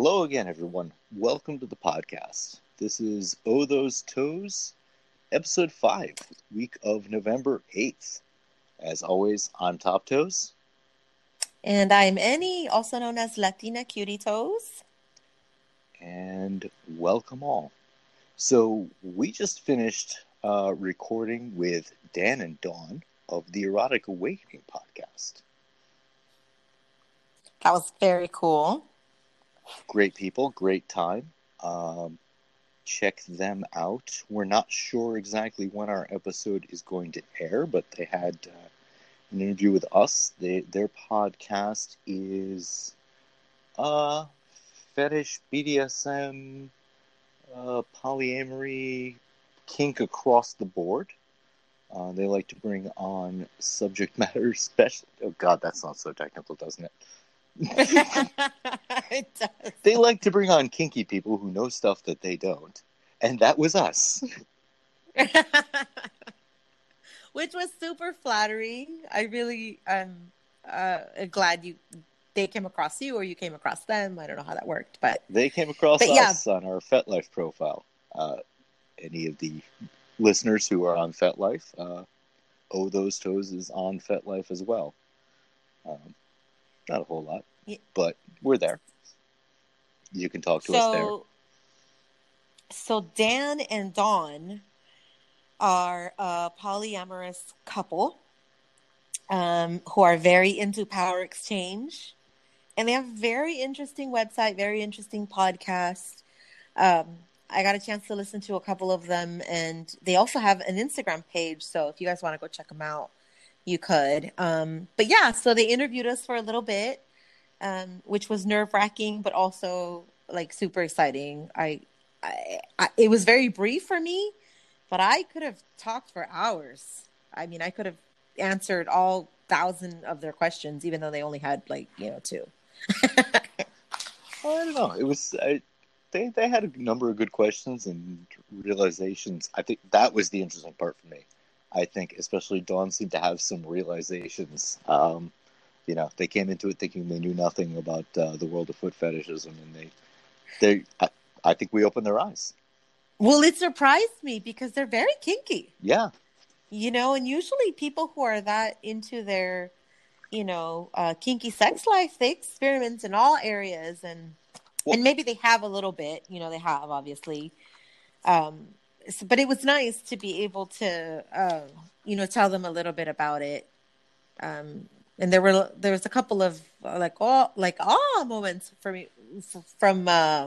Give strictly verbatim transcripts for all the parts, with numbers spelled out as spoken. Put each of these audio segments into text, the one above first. Hello again, everyone. Welcome to the podcast. This is Oh Those Toes, episode five, week of November eighth. As always, I'm Top Toes. And I'm Annie, also known as Latina Cutie Toes. And welcome all. So we just finished uh, recording with Dan and Dawn of the Erotic Awakening Podcast. That was very cool. Great people, great time. Um, check them out. We're not sure exactly when our episode is going to air, but they had uh, an interview with us. They, their podcast is uh, fetish, B D S M, uh, polyamory, kink across the board. Uh, they like to bring on subject matter special. Oh, God, that's not so technical, doesn't it? It does. They like to bring on kinky people who know stuff that they don't, and that was us. Which was super flattering. I really am um, uh, glad you they came across you or you came across them. I don't know how that worked, but they came across but us yeah. on our FetLife profile. Uh, any of the listeners who are on FetLife, uh, Oh Those Toes is on FetLife as well. Um, Not a whole lot, but we're there. You can talk to so, us there. So Dan and Dawn are a polyamorous couple um, who are very into power exchange. And they have a very interesting website, very interesting podcast. Um, I got a chance to listen to a couple of them. And they also have an Instagram page. So if you guys want to go check them out, you could. Um, but yeah, so they interviewed us for a little bit, um, which was nerve wracking, but also like super exciting. I, I, I, it was very brief for me, but I could have talked for hours. I mean, I could have answered all thousand of their questions, even though they only had like, you know, two. Well, I don't know. It was, I, they, they had a number of good questions and realizations. I think that was the interesting part for me. I think especially Dawn seemed to have some realizations. Um, you know, they came into it thinking they knew nothing about uh, the world of foot fetishism, and they, they, I, I think we opened their eyes. Well, it surprised me because they're very kinky. Yeah. You know, and usually people who are that into their, you know, uh, kinky sex life, they experiment in all areas, and well, and maybe they have a little bit. You know, they have obviously. Um, But it was nice to be able to, uh, you know, tell them a little bit about it. Um, and there were there was a couple of uh, like oh like oh moments for me from uh,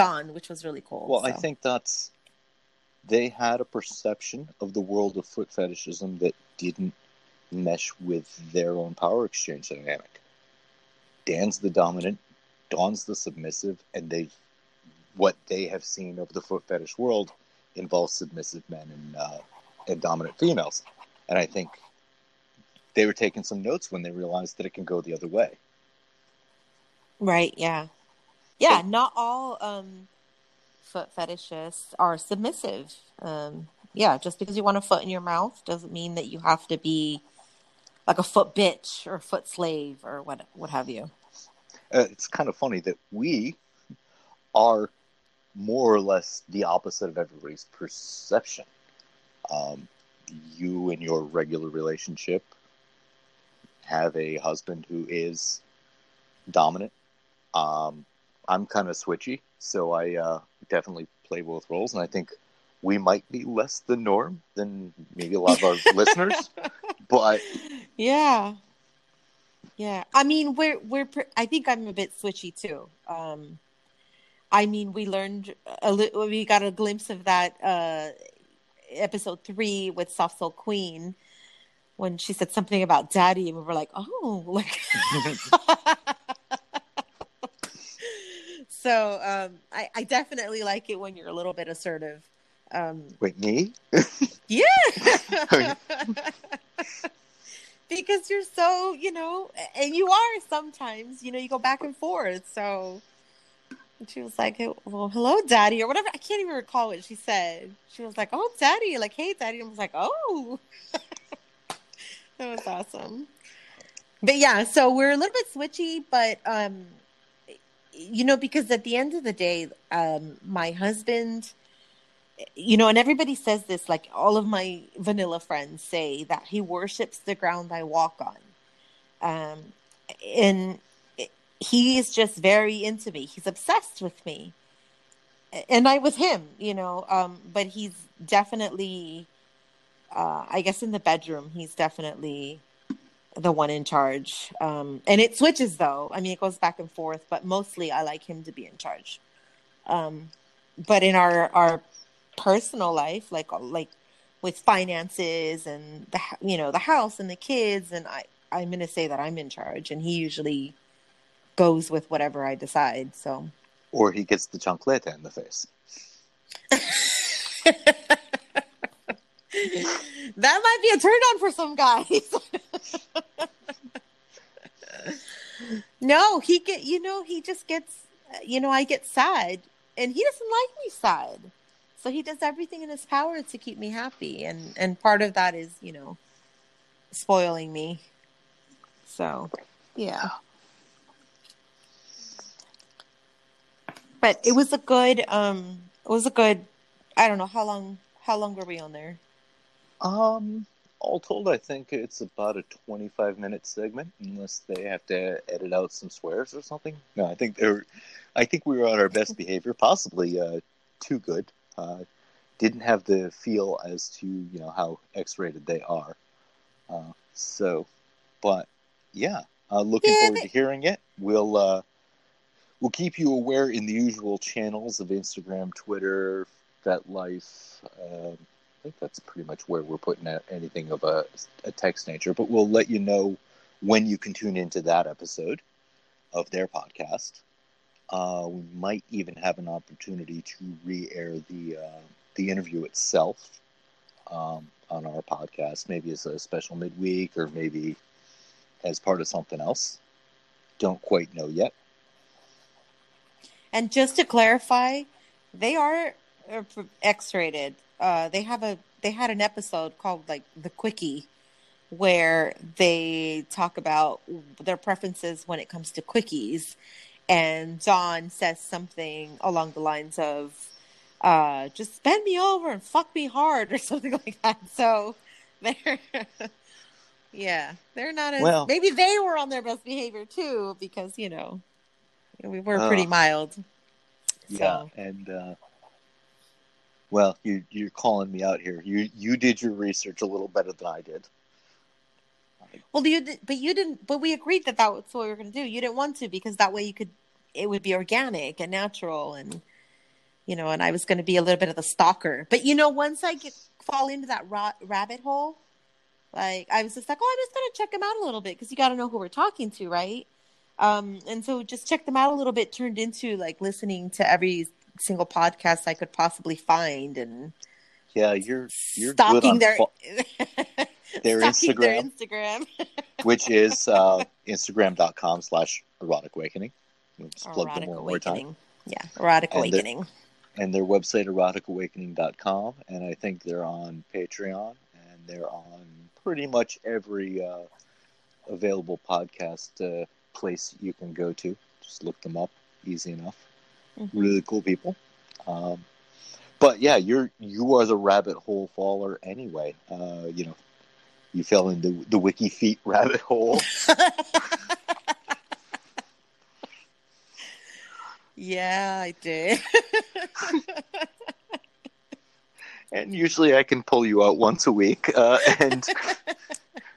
Dawn, which was really cool. Well, so. I think that's they had a perception of the world of foot fetishism that didn't mesh with their own power exchange dynamic. Dan's the dominant, Dawn's the submissive, and they what they have seen of the foot fetish world involves submissive men and, uh, and dominant females. And I think they were taking some notes when they realized that it can go the other way. Right, yeah. Yeah, so, not all um, foot fetishists are submissive. Um, yeah, just because you want a foot in your mouth doesn't mean that you have to be like a foot bitch or a foot slave or what, what have you. Uh, it's kind of funny that we are more or less the opposite of everybody's perception. Um, you in your regular relationship have a husband who is dominant. Um, I'm kind of switchy, so I uh, definitely play both roles, and I think we might be less the norm than maybe a lot of our listeners. But yeah, yeah. I mean, we're we're. Pre- I think I'm a bit switchy too. Um, I mean, we learned, a li- we got a glimpse of that uh, episode three with Soft Soul Queen when she said something about daddy, and we were like, oh, like. So um, I, I definitely like it when you're a little bit assertive. Um, Wait, me? Yeah. Because you're so, you know, and you are sometimes, you know, you go back and forth. So. And she was like, hey, well, hello, daddy, or whatever. I can't even recall what she said. She was like, oh, daddy, like, hey, daddy. I was like, oh, that was awesome. But yeah, so we're a little bit switchy, but um, you know, because at the end of the day, um, my husband, you know, and everybody says this, like all of my vanilla friends say that he worships the ground I walk on. Um, and he is just very into me. He's obsessed with me. And I with him, you know, um, but he's definitely, uh, I guess in the bedroom, he's definitely the one in charge. Um, and it switches though. I mean, it goes back and forth, but mostly I like him to be in charge. Um, but in our, our personal life, like, like with finances and the, you know, the house and the kids, and I, I'm going to say that I'm in charge, and he usually goes with whatever I decide. So. Or he gets the chancleta in the face. That might be a turn on for some guys. No, he get you know, he just gets, you know, I get sad, and he doesn't like me sad. So he does everything in his power to keep me happy. And, and part of that is, you know, spoiling me. So, yeah. But it was a good, um, it was a good, I don't know, how long, how long were we on there? Um, all told, I think it's about a twenty-five minute segment, unless they have to edit out some swears or something. No, I think they're, I think we were on our best behavior, possibly, uh, too good. Uh, didn't have the feel as to, you know, how X-rated they are. Uh, so, but yeah, uh, looking yeah, forward they- to hearing it. We'll, uh. We'll keep you aware in the usual channels of Instagram, Twitter, FetLife. Uh, I think that's pretty much where we're putting out anything of a, a text nature. But we'll let you know when you can tune into that episode of their podcast. Uh, we might even have an opportunity to re-air the uh, the interview itself um, on our podcast. Maybe as a special midweek, or maybe as part of something else. Don't quite know yet. And just to clarify, they are X-rated. Uh, they have a they had an episode called like the Quickie, where they talk about their preferences when it comes to quickies, and John says something along the lines of, uh, "Just spend me over and fuck me hard" or something like that. So they're yeah, they're not as well, maybe they were on their best behavior too, because you know. We were pretty uh, mild. Yeah, so. and, uh, well, you, you're calling me out here. You you did your research a little better than I did. Well, you but you didn't, but we agreed that that's what we were going to do. You didn't want to, because that way you could, it would be organic and natural, and, you know, and I was going to be a little bit of the stalker. But, you know, once I get, fall into that ra- rabbit hole, like, I was just like, oh, I'm just going to check him out a little bit, because you got to know who we're talking to, right? Um, and so just check them out a little bit turned into like listening to every single podcast I could possibly find, and yeah, you're, you're stalking good on their, fo- their stalking Instagram, their Instagram. Which is, uh, Instagram.com slash Erotic Awakening. Just plug them one more time. Yeah. Erotic and Awakening. Their, and their website, erotic awakening dot com. And I think they're on Patreon, and they're on pretty much every, uh, available podcast, uh, place you can go to. Just look them up, easy enough. Mm-hmm. Really cool people. Um, but yeah, you're you are the rabbit hole faller anyway. Uh, you know, you fell into the WikiFeet rabbit hole. Yeah, I did. And usually I can pull you out once a week, uh, and.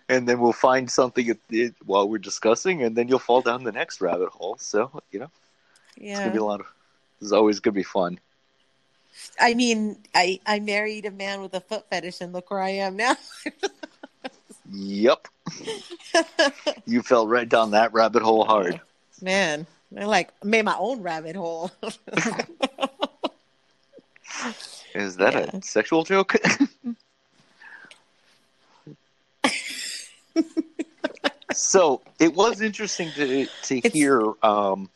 And then we'll find something while we're discussing, and then you'll fall down the next rabbit hole. So, you know, yeah. It's gonna be a lot of. It's always gonna be fun. I mean, I, I married a man with a foot fetish, and look where I am now. Yep, you fell right down that rabbit hole hard. Man, I like made my own rabbit hole. Is that yeah. a sexual joke? So it was interesting to to it's, hear um,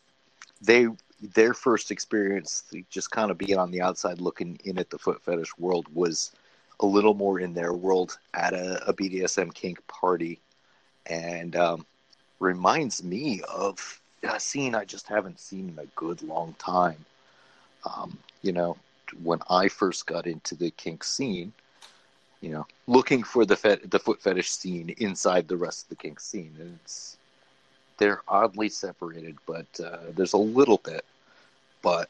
they their first experience, just kind of being on the outside looking in at the foot fetish world, was a little more in their world at a, a B D S M kink party, and um, reminds me of a scene I just haven't seen in a good long time. Um, you know, when I first got into the kink scene, you know, looking for the fet- the foot fetish scene inside the rest of the kink scene, and it's they're oddly separated, but uh, there's a little bit. But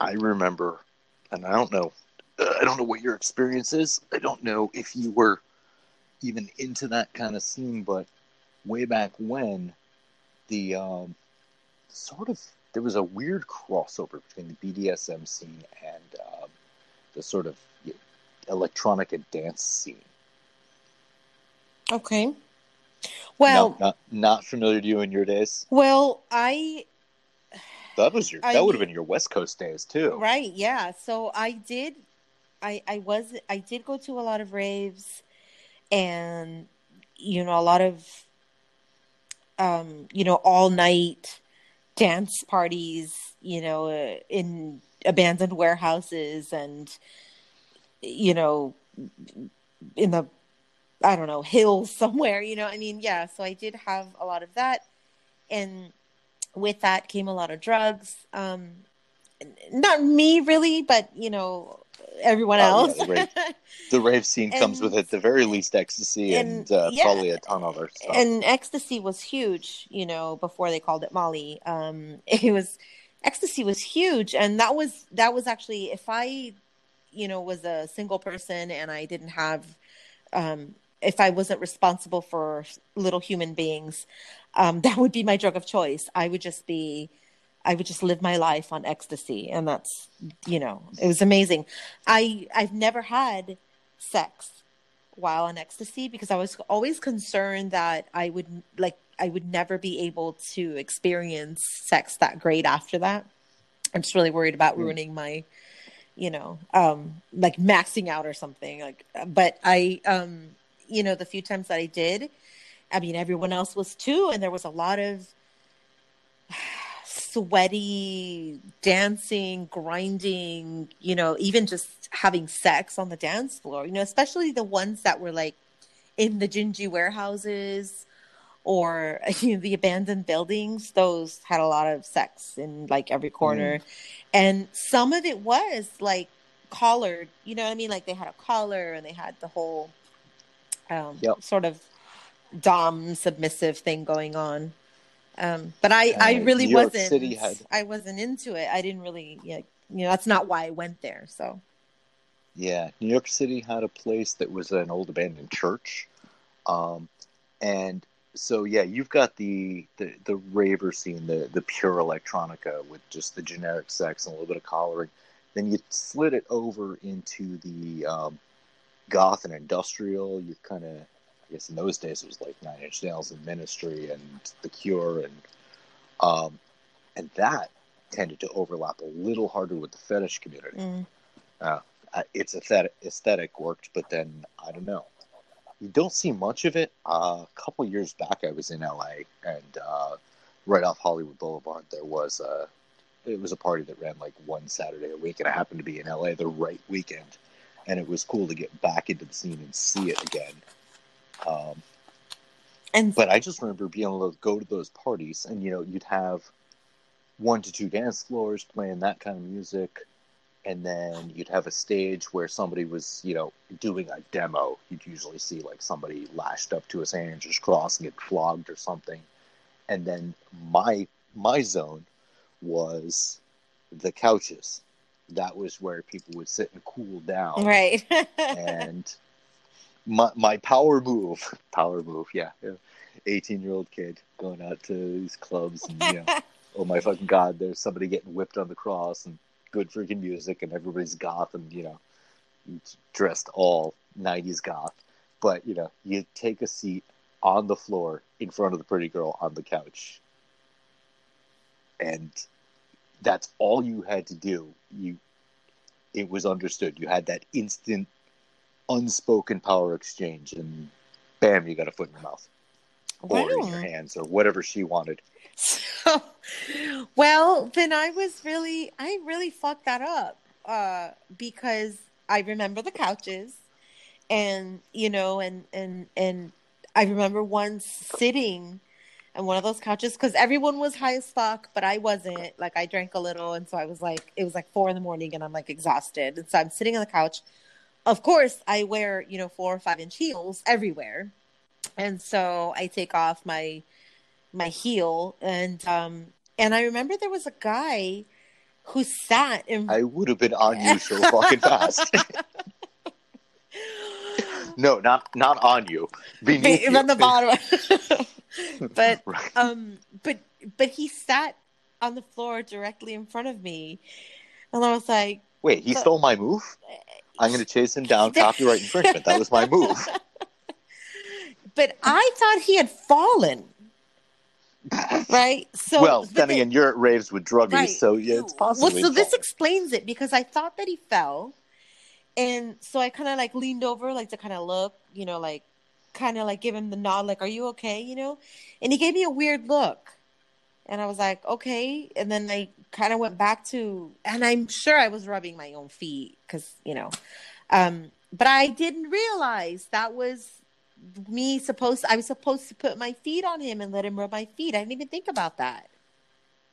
I remember, and I don't know, I don't know what your experience is. I don't know if you were even into that kind of scene, but way back when, the um, sort of there was a weird crossover between the B D S M scene and um, the sort of electronic and dance scene. Okay. Well, no, not not familiar to you in your days. Well, I that was your I, that would have been your West Coast days too, right? Yeah. So I did. I I was I did go to a lot of raves, and you know a lot of. Um, you know, all night dance parties, you know, uh, in abandoned warehouses and, you know, in the, I don't know, hills somewhere, you know, I mean, yeah. So I did have a lot of that. And with that came a lot of drugs. Um, not me really, but, you know, everyone else. Oh, yeah, the, rave, the rave scene and, comes with at the very least ecstasy and, and uh, yeah, probably a ton of other stuff. And ecstasy was huge, you know, before they called it Molly. Um, it was ecstasy was huge, and that was that was actually if I, you know, was a single person and I didn't have, um, if I wasn't responsible for little human beings, um, that would be my drug of choice. I would just be. I would just live my life on ecstasy. And that's, you know, it was amazing. I, I've never had sex while on ecstasy because I was always concerned that I would like, I would never be able to experience sex that great after that. I'm just really worried about ruining my, you know, um, like maxing out or something like, but I, um, you know, the few times that I did, I mean, everyone else was too. And there was a lot of, sweaty dancing, grinding, you know, even just having sex on the dance floor, you know, especially the ones that were like in the dingy warehouses or you know, the abandoned buildings. Those had a lot of sex in like every corner. Mm. And some of it was like collared, you know what I mean? Like they had a collar and they had the whole um, yep. sort of dom submissive thing going on. Um, but I, uh, I really wasn't, City had... I wasn't into it. I didn't really, you know, you know, that's not why I went there. So. Yeah. New York City had a place that was an old abandoned church. Um, and so, yeah, you've got the, the, the raver scene, the, the pure electronica with just the generic sex and a little bit of collaring. Then you slid it over into the, um, goth and industrial. You kind of, I guess in those days it was like Nine Inch Nails and Ministry and The Cure, and um, and that tended to overlap a little harder with the fetish community. Mm. Uh, it's aesthetic worked, but then I don't know. You don't see much of it. Uh, a couple years back, I was in L A, and uh, right off Hollywood Boulevard, there was a it was a party that ran like one Saturday a week, and I happened to be in L A the right weekend, and it was cool to get back into the scene and see it again. Um, and but I just remember being able to go to those parties and, you know, you'd have one to two dance floors playing that kind of music. And then you'd have a stage where somebody was, you know, doing a demo. You'd usually see like somebody lashed up to a Saint Andrew's cross and get flogged or something. And then my, my zone was the couches. That was where people would sit and cool down. Right. and... My my power move, power move, yeah. eighteen-year-old kid going out to these clubs and, you know, oh my fucking God, there's somebody getting whipped on the cross and good freaking music and everybody's goth and, you know, dressed all nineties goth. But, you know, you take a seat on the floor in front of the pretty girl on the couch. And that's all you had to do. You, it was understood. You had that instant unspoken power exchange and bam, you got a foot in your mouth wow. or in your hands or whatever she wanted. So, well, then I was really, I really fucked that up uh, because I remember the couches and, you know, and, and, and I remember once sitting and one of those couches, because everyone was high as fuck, but I wasn't. Like, I drank a little, and so I was like, it was like four in the morning, and I'm like exhausted. And so I'm sitting on the couch. Of course, I wear, you know, four or five inch heels everywhere. And so I take off my my heel, and um, and I remember there was a guy who sat in. I would have been on you so fucking fast. No, not not on you. Beneath you. On the bottom. But right. um, but but he sat on the floor directly in front of me, and I was like, "Wait, he so- stole my move? I'm going to chase him down. Copyright infringement. That was my move." But I thought he had fallen. Right? So well, then again, you're at raves with druggies, right. So yeah, it's possible. Well, so this fallen. Explains it, because I thought that he fell. And so I kind of like leaned over, like to kind of look, you know, like kind of like give him the nod, like, "Are you okay?" You know? And he gave me a weird look. And I was like, okay. And then I kind of went back to, and I'm sure I was rubbing my own feet because, you know, um, but I didn't realize that was me supposed, I was supposed to put my feet on him and let him rub my feet. I didn't even think about that.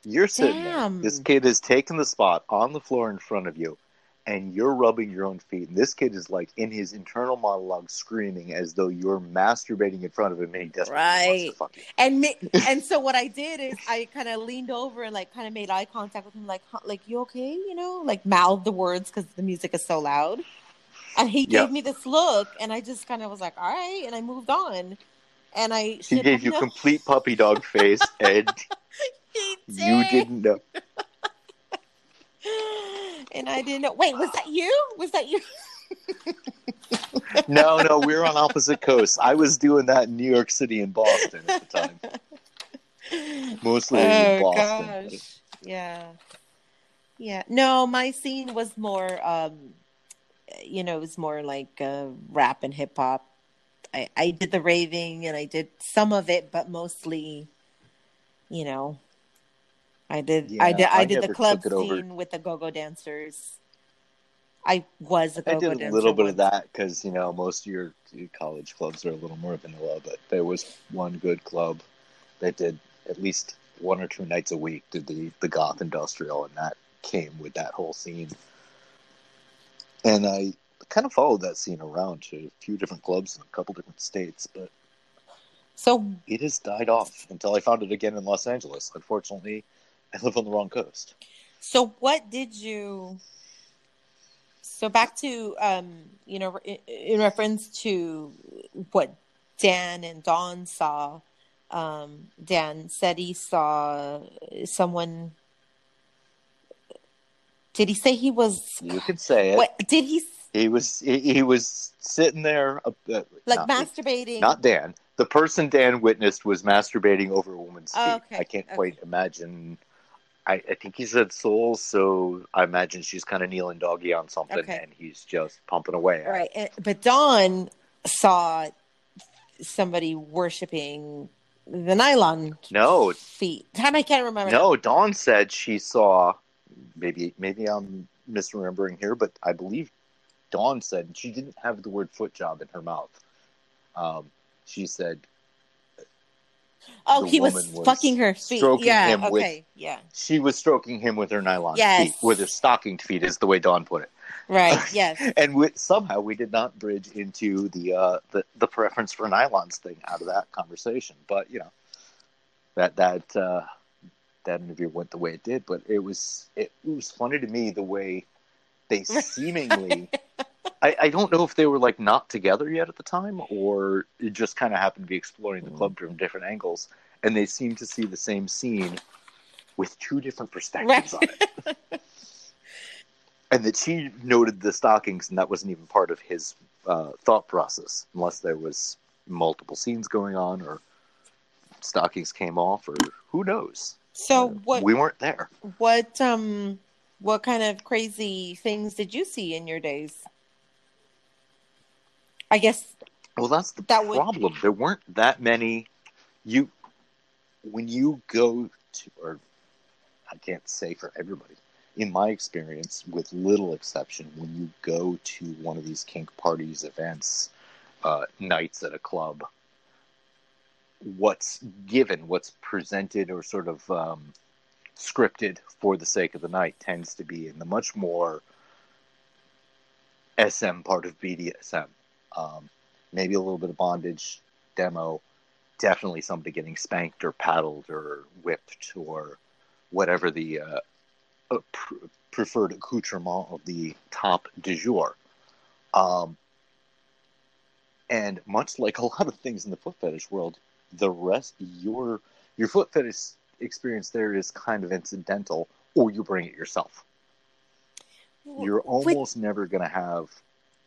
You're sitting there. This kid has taken the spot on the floor in front of you, and you're rubbing your own feet. And this kid is like in his internal monologue screaming as though you're masturbating in front of him, and he desperately right. wants to fuck you. And and so what I did is I kind of leaned over and like kind of made eye contact with him, like, huh, like, "You okay?" You know, like mouthed the words because the music is so loud. And he yeah. gave me this look, and I just kind of was like, all right. And I moved on. And I He gave you know. complete puppy dog face, and he did. You didn't know. And I didn't know. Wait, was that you? Was that you? No, no, we were on opposite coasts. I was doing that in New York City and Boston at the time. Mostly oh, in Boston. Gosh. Yeah. Yeah. No, my scene was more, um, you know, it was more like uh, rap and hip hop. I, I did the raving and I did some of it, but mostly, you know. I did. Yeah, I did. I, I did the club scene over. With the go-go dancers. I was a go-go dancer. I did a little bit once. Of that because, you know, most of your college clubs are a little more vanilla. But there was one good club that did at least one or two nights a week did the the goth industrial, and that came with that whole scene. And I kind of followed that scene around to a few different clubs in a couple different states, but so it has died off until I found it again in Los Angeles. Unfortunately. I live on the wrong coast. So what did you... So back to, um, you know, in, in reference to what Dan and Dawn saw, um, Dan said he saw someone... Did he say he was... You can say it. What, did he... He was, he, he was sitting there... Uh, like not, masturbating. Not Dan. The person Dan witnessed was masturbating over a woman's feet. Oh, okay. I can't okay. quite imagine... I, I think he said soul, so I imagine she's kind of kneeling doggy on something, okay. and he's just pumping away. Right, and, but Dawn saw somebody worshiping the nylon no. feet. Time I can't remember. No, that. Dawn said she saw. Maybe, maybe I'm misremembering here, but I believe Dawn said she didn't have the word "foot job" in her mouth. Um, she said. Oh, he was, was fucking her feet. Yeah, him okay, with, yeah. She was stroking him with her nylon yes. feet, with her stockinged feet, is the way Dawn put it. Right, yes. And we, somehow we did not bridge into the, uh, the the preference for nylons thing out of that conversation. But, you know, that that uh, that interview went the way it did. But it was, it, it was funny to me the way they seemingly... I, I don't know if they were like not together yet at the time, or it just kind of happened to be exploring the club from different angles, and they seemed to see the same scene with two different perspectives right. on it. And that she noted the stockings, and that wasn't even part of his uh, thought process, unless there was multiple scenes going on, or stockings came off, or who knows. So uh, what? We weren't there. What um, what kind of crazy things did you see in your days? I guess. Well, that's the that problem. Would... There weren't that many. You, when you go to, or I can't say for everybody. In my experience, with little exception, when you go to one of these kink parties, events, uh, nights at a club, what's given, what's presented or sort of um, scripted for the sake of the night tends to be in the much more S M part of B D S M. Um, maybe a little bit of bondage, demo, definitely somebody getting spanked or paddled or whipped or whatever the uh, uh, pr- preferred accoutrement of the top du jour. Um, and much like a lot of things in the foot fetish world, the rest, your your foot fetish experience there is kind of incidental, or you bring it yourself. You're almost With... never going to have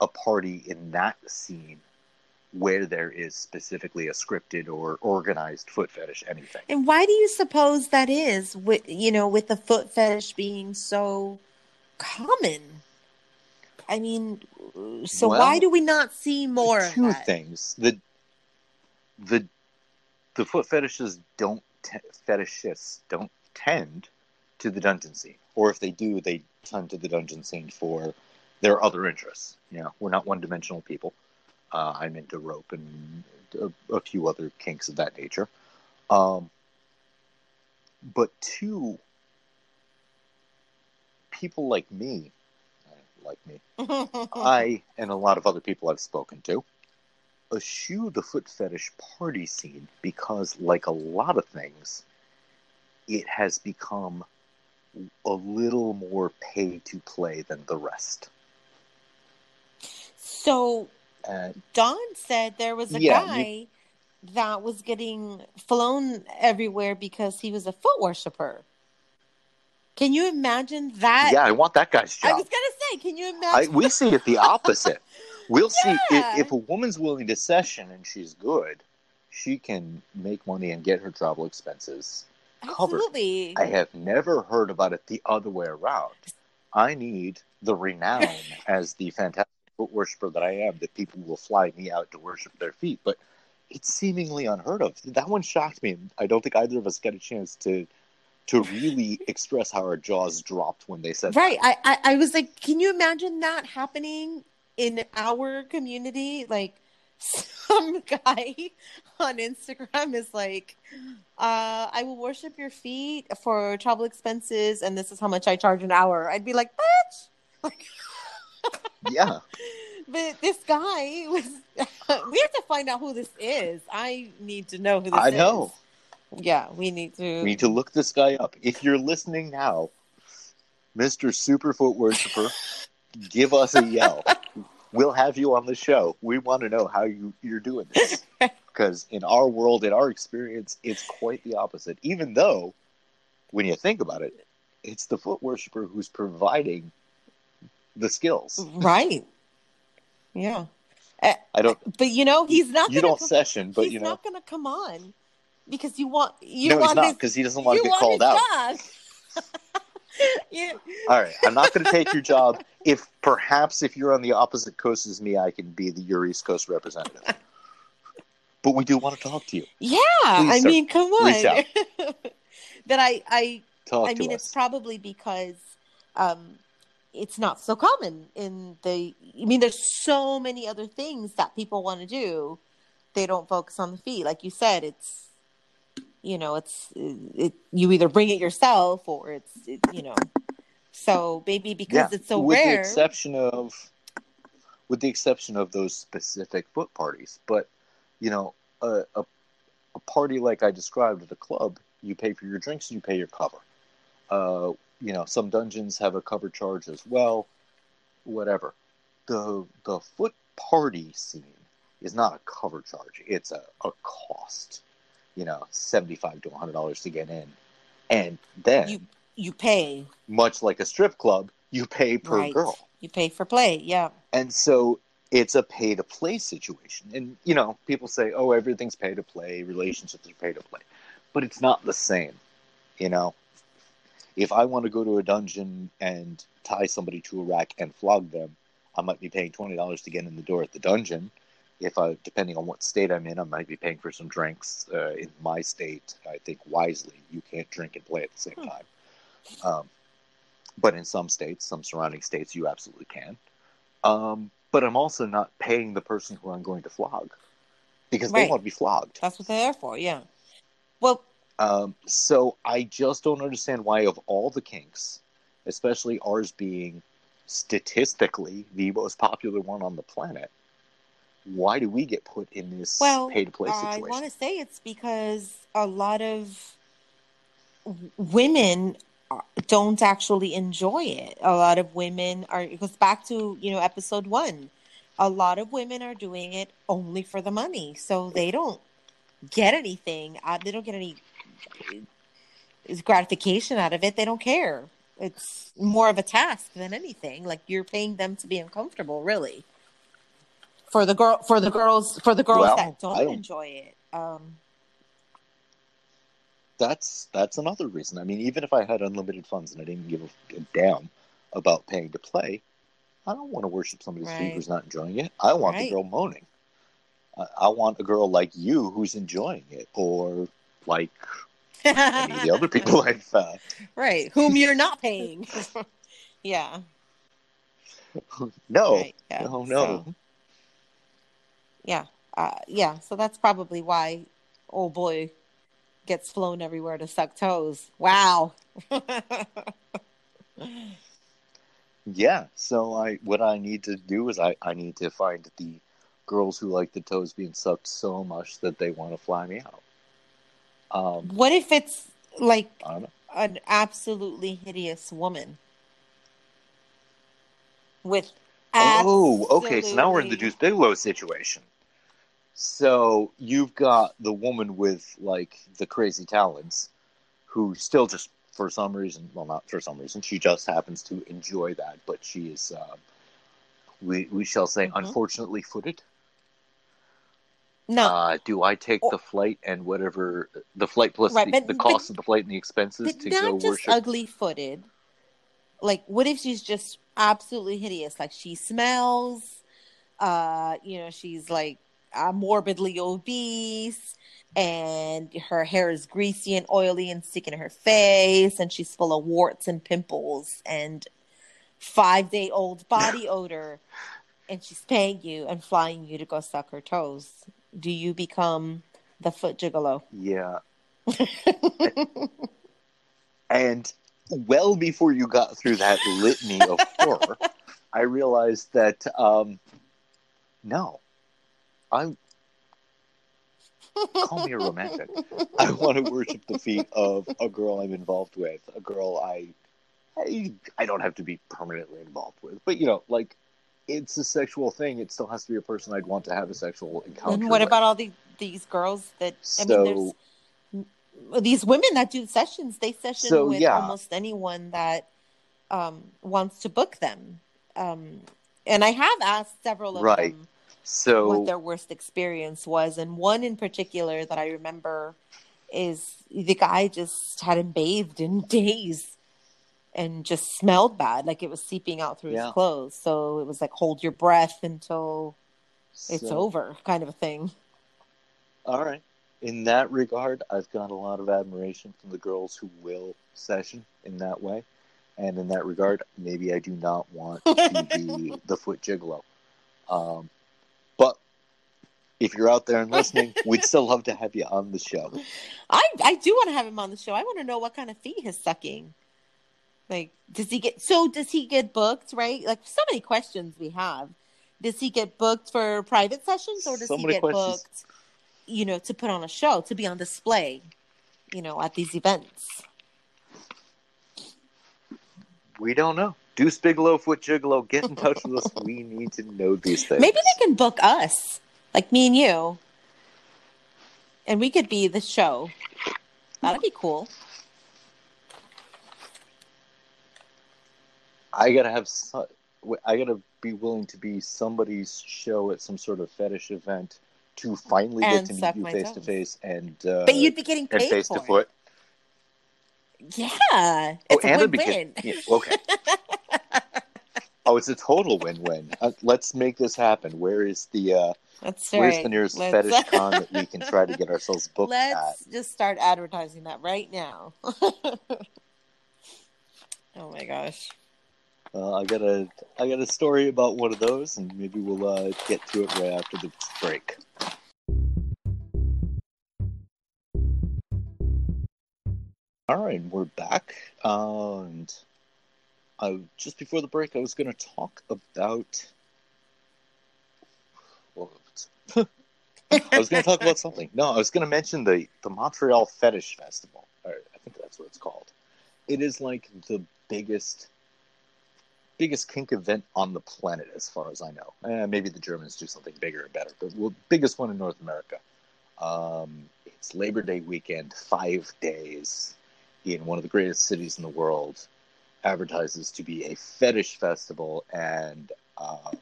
a party in that scene where there is specifically a scripted or organized foot fetish, anything. And why do you suppose that is, with, you know, with the foot fetish being so common? I mean, so well, why do we not see more of that? Two things. The, the, the foot fetishes don't, te- fetishists don't tend to the dungeon scene. Or if they do, they tend to the dungeon scene for their other interests. You know, we're not one-dimensional people. Uh, I'm into rope and a, a few other kinks of that nature. Um, but two, people like me, like me, I and a lot of other people I've spoken to, eschew the foot fetish party scene because, like a lot of things, it has become a little more pay to play than the rest. So... Uh, Don said there was a yeah, guy you... that was getting flown everywhere because he was a foot worshiper. Can you imagine that? Yeah, I want that guy's job. I was going to say, can you imagine? I, we see it the opposite. We'll yeah. see if, if a woman's willing to session and she's good, she can make money and get her travel expenses covered. Absolutely. I have never heard about it the other way around. I need the renown as the fantastic foot worshiper that I am, that people will fly me out to worship their feet, but it's seemingly unheard of. That one shocked me. I don't think either of us got a chance to to really express how our jaws dropped when they said right. that. Right. I, I was like, can you imagine that happening in our community? Like, some guy on Instagram is like, uh, I will worship your feet for travel expenses, and this is how much I charge an hour. I'd be like, bitch! Like... Yeah. But this guy was... We have to find out who this is. I need to know who this is. I know. Is. Yeah, we need to... We need to look this guy up. If you're listening now, Mister Superfoot Worshiper, give us a yell. We'll have you on the show. We want to know how you, you're doing this. Because in our world, in our experience, it's quite the opposite. Even though, when you think about it, it's the foot worshiper who's providing... the skills. Right. Yeah. Uh, I don't, but you know, he's not, you gonna don't come, session, but he's you know, not going to come on because you want, you no, want, he's not, because he doesn't want to get called out. Yeah. All right. I'm not going to take your job. If perhaps if you're on the opposite coast as me, I can be the your East Coast representative, but we do want to talk to you. Yeah. Please, I sir, mean, come on. That I, I, talk I mean, us. It's probably because, um, it's not so common in the, I mean, there's so many other things that people want to do. They don't focus on the feet. Like you said, it's, you know, it's, it, you either bring it yourself or it's, it, you know, so maybe because yeah. it's so with rare. With the exception of, with the exception of those specific foot parties, but you know, a, a, a party, like I described at a club, you pay for your drinks, you pay your cover. Uh, You know, some dungeons have a cover charge as well, whatever. The the foot party scene is not a cover charge. It's a, a cost, you know, seventy-five to one hundred dollars to get in. And then... You, you pay. Much like a strip club, you pay per right. girl. You pay for play, yeah. And so it's a pay-to-play situation. And, you know, people say, oh, everything's pay-to-play, relationships are pay-to-play. But it's not the same, you know. If I want to go to a dungeon and tie somebody to a rack and flog them, I might be paying twenty dollars to get in the door at the dungeon. If I, depending on what state I'm in, I might be paying for some drinks. Uh, in my state, I think wisely, you can't drink and play at the same time. Um, but in some states, some surrounding states, you absolutely can. Um, but I'm also not paying the person who I'm going to flog. because right. they want to be flogged. That's what they're there for, yeah. Well, um, so I just don't understand why, of all the kinks, especially ours being statistically the most popular one on the planet, why do we get put in this well, pay-to-play situation? I want to say it's because a lot of women don't actually enjoy it. A lot of women are, it goes back to, you know, episode one. A lot of women are doing it only for the money. So they don't get anything. They don't get any gratification out of it. They don't care. It's more of a task than anything. Like, you're paying them to be uncomfortable, really. For the girl, for the girls, for the girls well, that don't, don't enjoy it. Um, that's that's another reason. I mean, even if I had unlimited funds and I didn't give a, a damn about paying to play, I don't want to worship somebody's right. feet who's not enjoying it. I want right. the girl moaning. I, I want a girl like you who's enjoying it, or like any of the other people I've uh... right, whom you're not paying. yeah. No. Right, yeah. No. No. So. Yeah, uh, yeah. So that's probably why old boy gets flown everywhere to suck toes. Wow. yeah. So I, what I need to do is I, I need to find the girls who like the toes being sucked so much that they want to fly me out. Um, what if it's like an absolutely hideous woman with? Absolutely. Oh, okay. So now we're in the Deuce Bigelow situation. So you've got the woman with, like, the crazy talents who still just, for some reason, well, not for some reason, she just happens to enjoy that, but she is, uh, we we shall say, mm-hmm. unfortunately footed. No. Uh, do I take oh. the flight and whatever, the flight plus right, the, but, the cost but, of the flight and the expenses to go worship? Not just ugly-footed. Like, what if she's just absolutely hideous? Like, she smells, uh, you know, she's, like, Uh, morbidly obese, and her hair is greasy and oily and sticking to her face, and she's full of warts and pimples and five-day-old body odor, and she's paying you and flying you to go suck her toes. Do you become the foot gigolo? Yeah. And well before you got through that litany of horror, I realized that um, no. I'm call me a romantic. I want to worship the feet of a girl I'm involved with, a girl I, I I don't have to be permanently involved with. But, you know, like, it's a sexual thing. It still has to be a person I'd want to have a sexual encounter with. And what with. about all the, these girls that, so, I mean, there's these women that do sessions. They session so, with yeah. almost anyone that um, wants to book them. Um, and I have asked several of right. them. So, what their worst experience was, and one in particular that I remember is the guy just hadn't bathed in days and just smelled bad, like it was seeping out through yeah. his clothes. So it was like, hold your breath until so, it's over, kind of a thing. All right. In that regard, I've got a lot of admiration from the girls who will session in that way. And in that regard, maybe I do not want to be the foot gigolo. Um, If you're out there and listening, we'd still love to have you on the show. I, I do want to have him on the show. I want to know what kind of feet he's sucking. Like, does he get so? Does he get booked? Right? Like, so many questions we have. Does he get booked for private sessions, or does so he get questions. booked? You know, to put on a show, to be on display. You know, at these events. We don't know. Deuce Bigelow, Foot Gigolo, get in touch with us. We need to know these things. Maybe they can book us. Like, me and you. And we could be the show. That'd be cool. I gotta have... So- I gotta be willing to be somebody's show at some sort of fetish event to finally and get to meet you face toes. to face and... Uh, but you'd be getting paid face for to it. Foot. Yeah. It's oh, a win-win. Begin- yeah, okay. Oh, it's a total win-win. Uh, let's make this happen. Where is the... Uh, That's Where's right. the nearest let's, fetish con that we can try to get ourselves booked let's at? Let's just start advertising that right now. Oh my gosh! Uh, I got a I got a story about one of those, and maybe we'll uh, get to it right after the break. Karen, we're back, and I, just before the break, I was going to talk about, well, I was going to talk about something. No, I was going to mention the, the Montreal Fetish Festival, or I think that's what it's called. It is like the biggest, biggest kink event on the planet, as far as I know. Eh, maybe the Germans do something bigger and better, but the biggest one in North America. Um, it's Labor Day weekend, five days in one of the greatest cities in the world, advertises to be a fetish festival. And, um,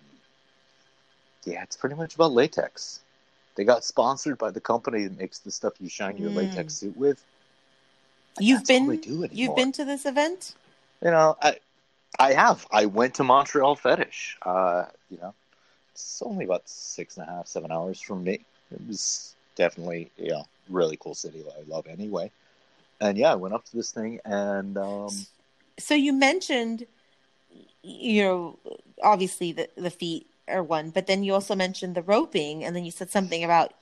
yeah, it's pretty much about latex. They got sponsored by the company that makes the stuff you shine your mm. latex suit with. You've been, you've been to this event? You know, I, I have, I went to Montreal Fetish, uh, you know, it's only about six and a half, seven hours from me. It was definitely, yeah, you know, really cool city. I love anyway. And yeah, I went up to this thing and, um, so you mentioned, you know, obviously the, the feet are one, but then you also mentioned the roping, and then you said something about,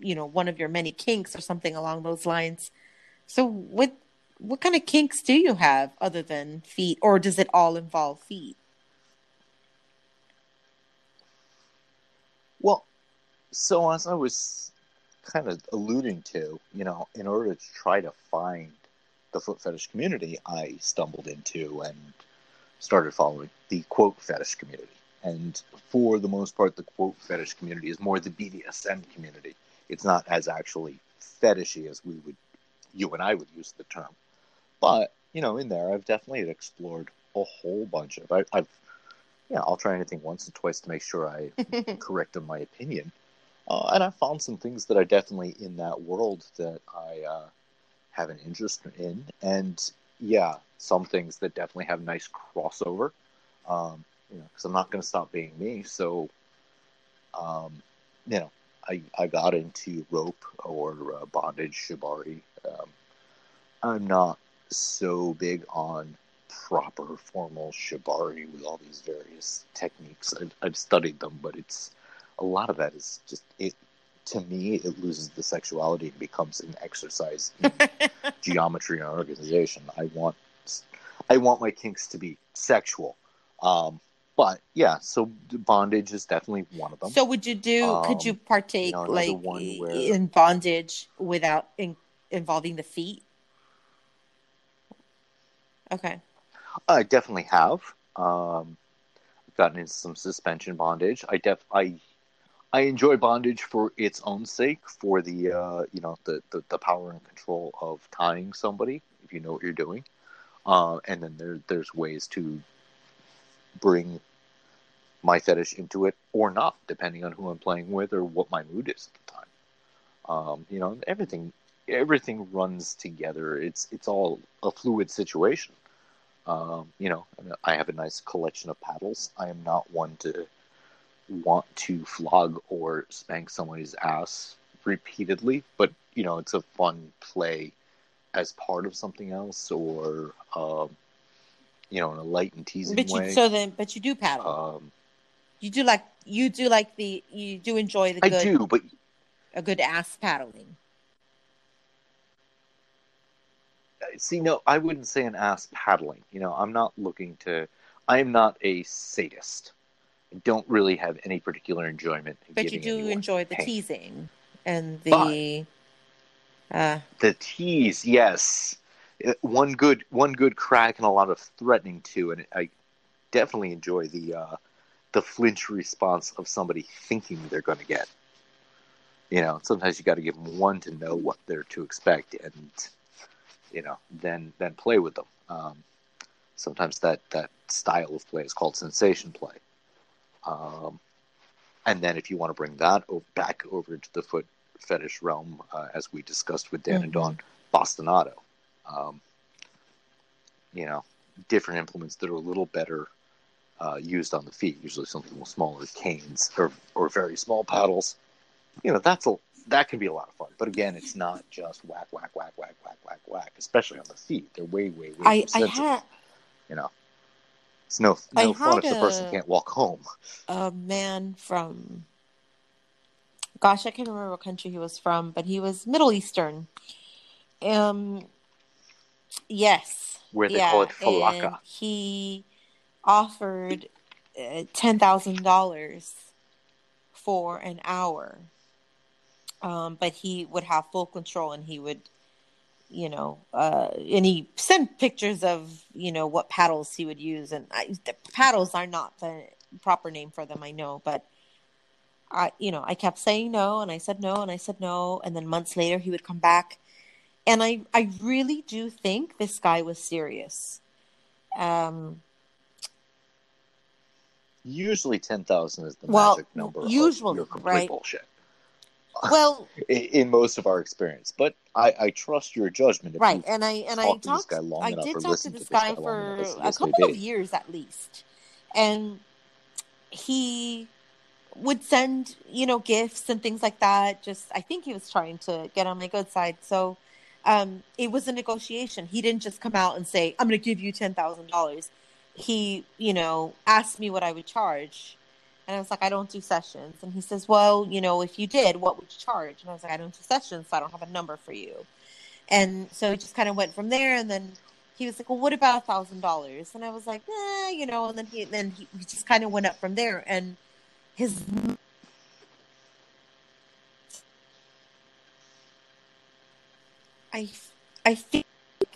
you know, one of your many kinks or something along those lines. So what, what kind of kinks do you have other than feet, or does it all involve feet? Well, so as I was kind of alluding to, you know, in order to try to find the foot fetish community, I stumbled into and started following the quote fetish community. And for the most part, the quote fetish community is more the B D S M community. It's not as actually fetishy as we would, you and I would use the term. But, you know, in there, I've definitely explored a whole bunch of, I, I've, yeah, I'll try anything once and twice to make sure I correct in my opinion. Uh, and I found some things that are definitely in that world that I uh, have an interest in. And, yeah, some things that definitely have nice crossover. Um, you know, because I'm not going to stop being me. So, um, you know, I, I got into rope or uh, bondage, shibari. Um, I'm not so big on proper formal shibari with all these various techniques. I've, I've studied them, but it's a lot of that is just it. To me, it loses the sexuality and becomes an exercise in geometry and organization. I want, I want my kinks to be sexual. Um, But, yeah, so bondage is definitely one of them. So would you do, um, could you partake, you know, like, where, in bondage without in, involving the feet? Okay. I definitely have. Um, I've gotten into some suspension bondage. I def I I enjoy bondage for its own sake, for the, uh, you know, the, the, the power and control of tying somebody, if you know what you're doing. Uh, and then there there's ways to bring my fetish into it or not, depending on who I'm playing with or what my mood is at the time. Um, you know, everything everything runs together. It's it's all a fluid situation. Um, you know, I have a nice collection of paddles. I am not one to want to flog or spank somebody's ass repeatedly, but, you know, it's a fun play as part of something else, or um, you know, in a light and teasing but you, way. So then, but you do paddle. Um, you do like you do like the you do enjoy the. I good, do, but a good ass paddling. See, no, I wouldn't say an ass paddling. You know, I'm not looking to. I am not a sadist. I don't really have any particular enjoyment. In but you do enjoy the pain. Teasing and the. But, uh, the tease, yes. One good, one good crack and a lot of threatening too, and I definitely enjoy the uh, the flinch response of somebody thinking they're going to get. You know, sometimes you got to give them one to know what they're to expect, and you know, then then play with them. Um, sometimes that that style of play is called sensation play. Um, and then if you want to bring that back over to the foot fetish realm, uh, as we discussed with Dan mm-hmm. and Dawn, bastinado. Um, you know, different implements that are a little better uh, used on the feet. Usually, something with smaller canes or or very small paddles. You know, that's a that can be a lot of fun. But again, it's not just whack, whack, whack, whack, whack, whack, whack. Especially on the feet, they're way, way, way I, sensitive. I had, you know, it's no no fun if a, the person can't walk home. A man from, gosh, I can't remember what country he was from, but he was Middle Eastern. Um. Yes. Where they yeah. call it falaka. And he offered uh, ten thousand dollars for an hour. Um, but he would have full control, and he would, you know, uh, and he sent pictures of, you know, what paddles he would use. And I, the paddles are not the proper name for them, I know, but I, you know, I kept saying no, and I said no, and I said no. And then months later, he would come back. And I, I really do think this guy was serious. Um, usually ten thousand is the well, magic number. Usually, of your right? bullshit. Well, in most of our experience, but I, I trust your judgment. If right, and I and I talked. I did talk to this guy for a couple of years at least, and he would send, you know, gifts and things like that. Just I think he was trying to get on my good side. So um, it was a negotiation. He didn't just come out and say, "I'm going to give you ten thousand dollars." He, you know, asked me what I would charge. And I was like, I don't do sessions. And he says, well, you know, if you did, what would you charge? And I was like, I don't do sessions, so I don't have a number for you. And so it just kind of went from there. And then he was like, well, what about one thousand dollars? And I was like, eh, you know, and then he then he just kind of went up from there. And his I, I feel like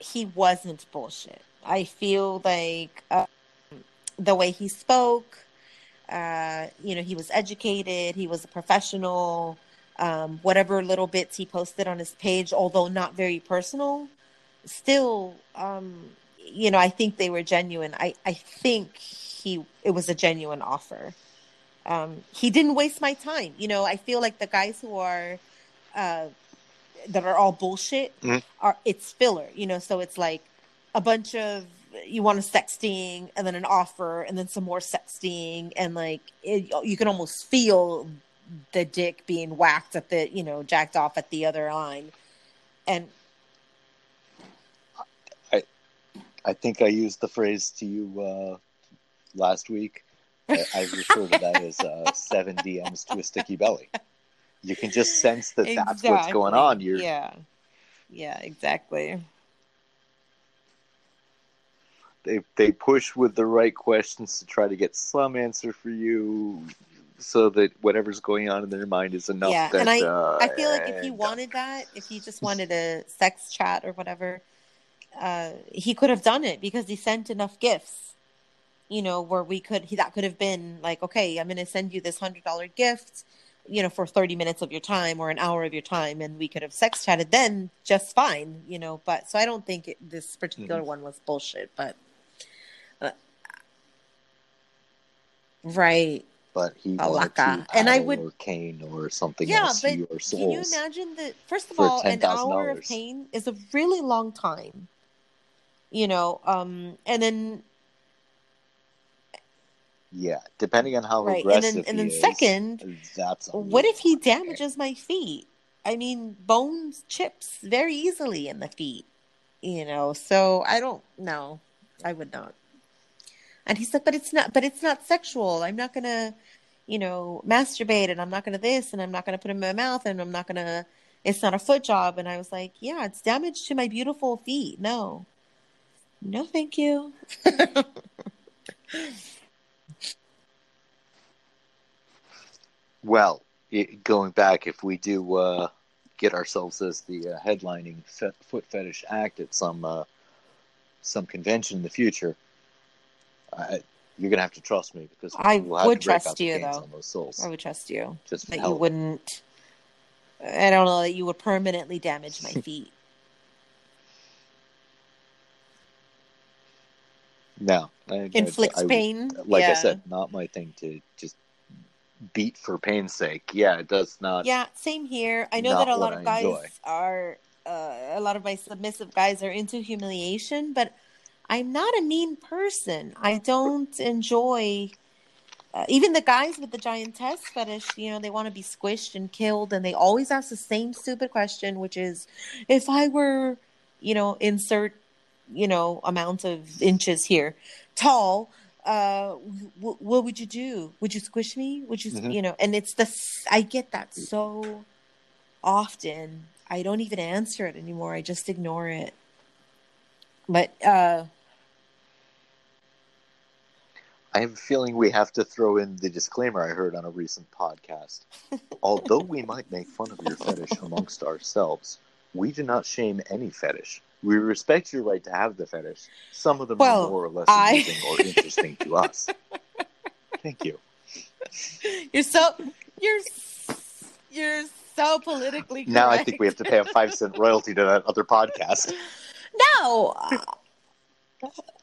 he wasn't bullshit. I feel like uh, the way he spoke, uh, you know, he was educated. He was a professional. Um, whatever little bits he posted on his page, although not very personal, still, um, you know, I think they were genuine. I, I think he it was a genuine offer. Um, he didn't waste my time. You know, I feel like the guys who are uh, that are all bullshit mm-hmm. are it's filler. You know, so it's like a bunch of. You want a sexting and then an offer and then some more sexting. And like, it, you can almost feel the dick being whacked at the, you know, jacked off at the other line. And I, I think I used the phrase to you uh, last week. I, I refer to that as uh, seven D Ms to a sticky belly. You can just sense that exactly. That's what's going on. You're yeah. Yeah, exactly. They they push with the right questions to try to get some answer for you so that whatever's going on in their mind is enough. Yeah, that, and I, uh, I feel like if he wanted that, if he just wanted a sex chat or whatever, uh, he could have done it because he sent enough gifts, you know, where we could, he, that could have been like, okay, I'm going to send you this one hundred dollars gift, you know, for thirty minutes of your time or an hour of your time, and we could have sex chatted then just fine, you know. But so I don't think it, this particular mm-hmm. one was bullshit, but. Right, but he wanted to and I would or Kane or something yeah, else. Yeah, but can you imagine that? First of all, ten, an hour of Kane is a really long time, you know. Um, and then yeah, depending on how right. aggressive. And then, and then he second, is, that's what if he damages my feet? I mean, bones chips very easily in the feet, you know. So I don't know. I would not. And he's like, but it's not, but it's not sexual. I'm not going to, you know, masturbate, and I'm not going to this, and I'm not going to put it in my mouth, and I'm not going to, it's not a foot job. And I was like, yeah, it's damage to my beautiful feet. No, no, thank you. Well, it, going back, if we do uh, get ourselves as the uh, headlining fe- foot fetish act at some, uh, some convention in the future, I, you're gonna have to trust me because I would trust you though. I would trust you. Just that you wouldn't. I don't know that you would permanently damage my feet. No, I, inflicts I, I, pain. I, like yeah. I said, not my thing to just beat for pain's sake. Yeah, it does not. Yeah, same here. I know that a lot of I guys enjoy. are. Uh, a lot of my submissive guys are into humiliation, but. I'm not a mean person. I don't enjoy uh, even the guys with the giant test fetish. You know, they want to be squished and killed, and they always ask the same stupid question, which is, if I were, you know, insert, you know, amount of inches here, tall, uh, w- what would you do? Would you squish me? Would you, mm-hmm. you know? And it's the I get that so often. I don't even answer it anymore. I just ignore it. But uh, I'm feeling we have to throw in the disclaimer I heard on a recent podcast. Although we might make fun of your fetish amongst ourselves, we do not shame any fetish. We respect your right to have the fetish. Some of them well, are more or less I... amusing or interesting to us. Thank you. You're so you're you're so politically correct. Now I think we have to pay a five cent royalty to that other podcast. No.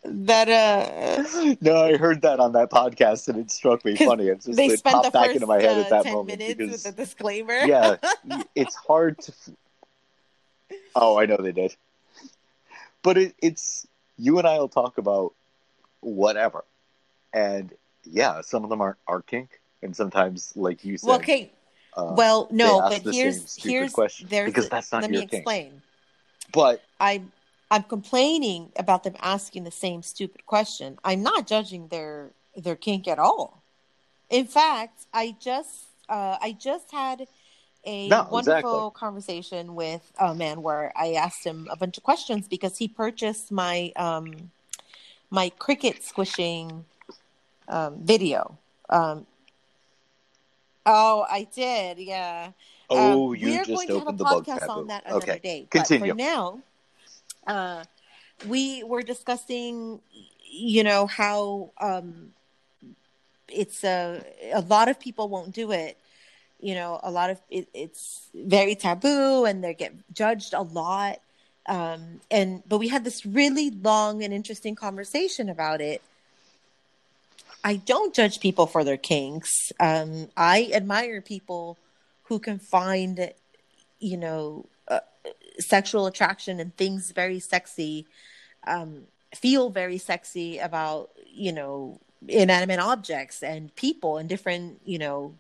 That uh no, I heard that on that podcast and it struck me funny. It's just it popped back into my head uh, at that ten moment minutes because, with a disclaimer. Yeah, it's hard to. Oh, I know they did, but it, it's you and I will talk about whatever, and yeah, some of them are are kink, and sometimes, like you said, well, okay, uh, well, no, but the here's here's question because that's not let your me explain. Kink. But I. I'm complaining about them asking the same stupid question. I'm not judging their their kink at all. In fact, I just uh, I just had a no, wonderful exactly. conversation with a man where I asked him a bunch of questions because he purchased my um, my cricket squishing um, video. Um, oh, I did, yeah. Oh, um, you we are just going to have a podcast on that another okay. day. Continue. But for now. Uh, we were discussing, you know, how um, it's a, a lot of people won't do it. You know, a lot of it, it's very taboo and they get judged a lot. Um, and but we had this really long and interesting conversation about it. I don't judge people for their kinks. Um, I admire people who can find, you know, sexual attraction and things very sexy, um, feel very sexy about, you know, inanimate objects and people and different, you know,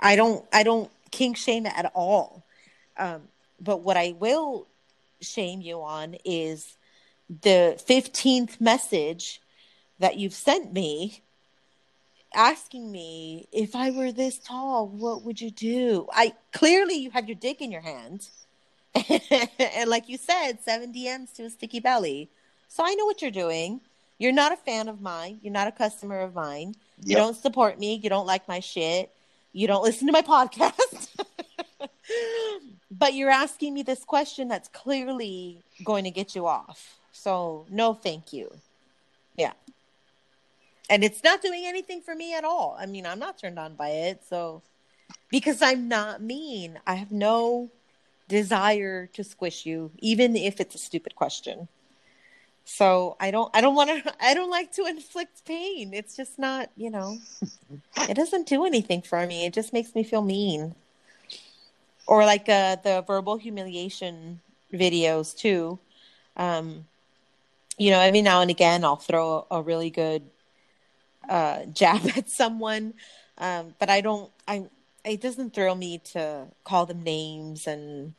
I don't, I don't kink shame at all. Um, but what I will shame you on is the fifteenth message that you've sent me asking me, if I were this tall, what would you do? I clearly you had your dick in your hand. And like you said, seven D Ms to a sticky belly. So I know what you're doing. You're not a fan of mine. You're not a customer of mine. Yep. You don't support me. You don't like my shit. You don't listen to my podcast. But you're asking me this question that's clearly going to get you off. So no, thank you. Yeah. And it's not doing anything for me at all. I mean, I'm not turned on by it. So because I'm not mean, I have no desire to squish you, even if it's a stupid question. So I don't, I don't want to, I don't like to inflict pain. It's just not, you know, it doesn't do anything for me. It just makes me feel mean. Or like uh, the verbal humiliation videos too. Um, you know, every now and again, I'll throw a, a really good uh, jab at someone, um, but I don't, I'm, it doesn't thrill me to call them names and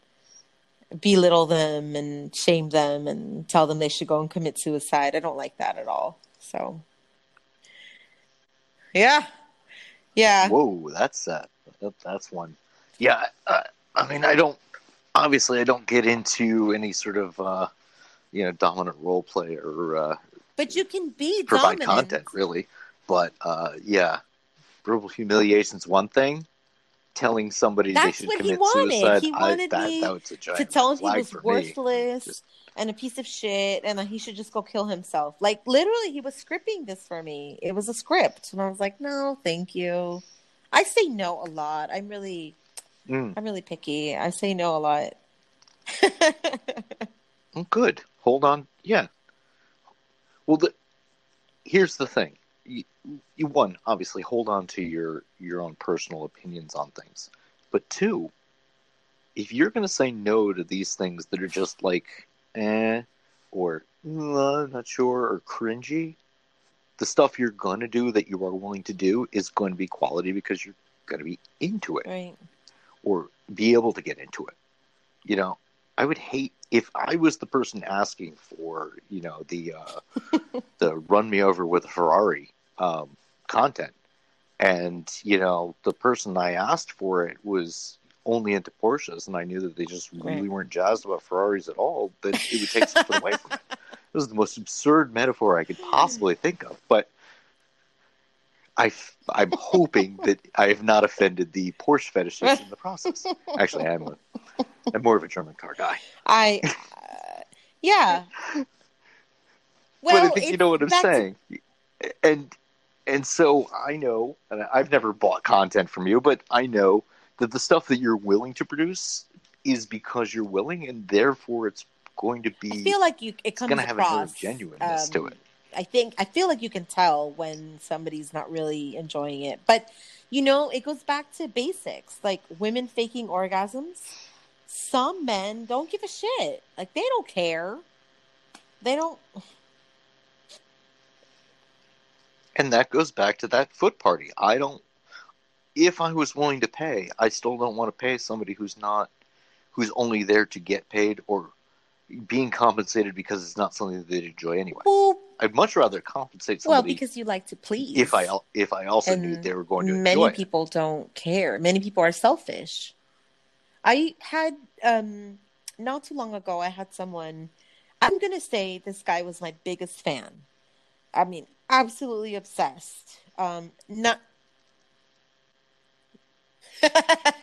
belittle them and shame them and tell them they should go and commit suicide. I don't like that at all. So, yeah. Yeah. Whoa, that's uh, that's one. Yeah. Uh, I mean, I don't, obviously I don't get into any sort of, uh, you know, dominant role play or, uh, but you can be provide dominant content really. But, uh, yeah. Verbal humiliation's one thing. Telling somebody that's they should commit suicide. He wanted I, me that, that to tell him he was worthless just... and a piece of shit and that he should just go kill himself. Like, literally, he was scripting this for me. It was a script. And I was like, no, thank you. I say no a lot. I'm really, mm. I'm really picky. I say no a lot. Well, good. Hold on. Yeah. Well, the, here's the thing. You, you one, obviously hold on to your, your own personal opinions on things. But two, if you're going to say no to these things that are just like, eh, or mm, I'm not sure, or cringy, the stuff you're going to do that you are willing to do is going to be quality because you're going to be into it. Right. Or be able to get into it. You know, I would hate if I was the person asking for, you know, the uh, the run me over with a Ferrari um, content, and you know the person I asked for it was only into Porsches, and I knew that they just really weren't jazzed about Ferraris at all, that it would take something away from it. It was the most absurd metaphor I could possibly think of, but I, I'm hoping that I have not offended the Porsche fetishists in the process. Actually, I'm, a, I'm more of a German car guy. I, uh, yeah. Well, but I think it, you know what I'm saying. And and so I know, and I've never bought content from you, but I know that the stuff that you're willing to produce is because you're willing, and therefore it's going to be. I feel like you, it comes going to have across, a sort of genuineness um, to it. I think I feel like you can tell when somebody's not really enjoying it, but you know, it goes back to basics, like women faking orgasms. Some men don't give a shit; like they don't care. They don't. And that goes back to that foot party. I don't. If I was willing to pay, I still don't want to pay somebody who's not, who's only there to get paid or being compensated because it's not something that they enjoy anyway. Well, I'd much rather compensate somebody. Well, because you like to please. If I if I also and knew they were going to enjoy it. Many people don't care. Many people are selfish. I had um, not too long ago. I had someone. I'm going to say this guy was my biggest fan. I mean, absolutely obsessed. Um, not.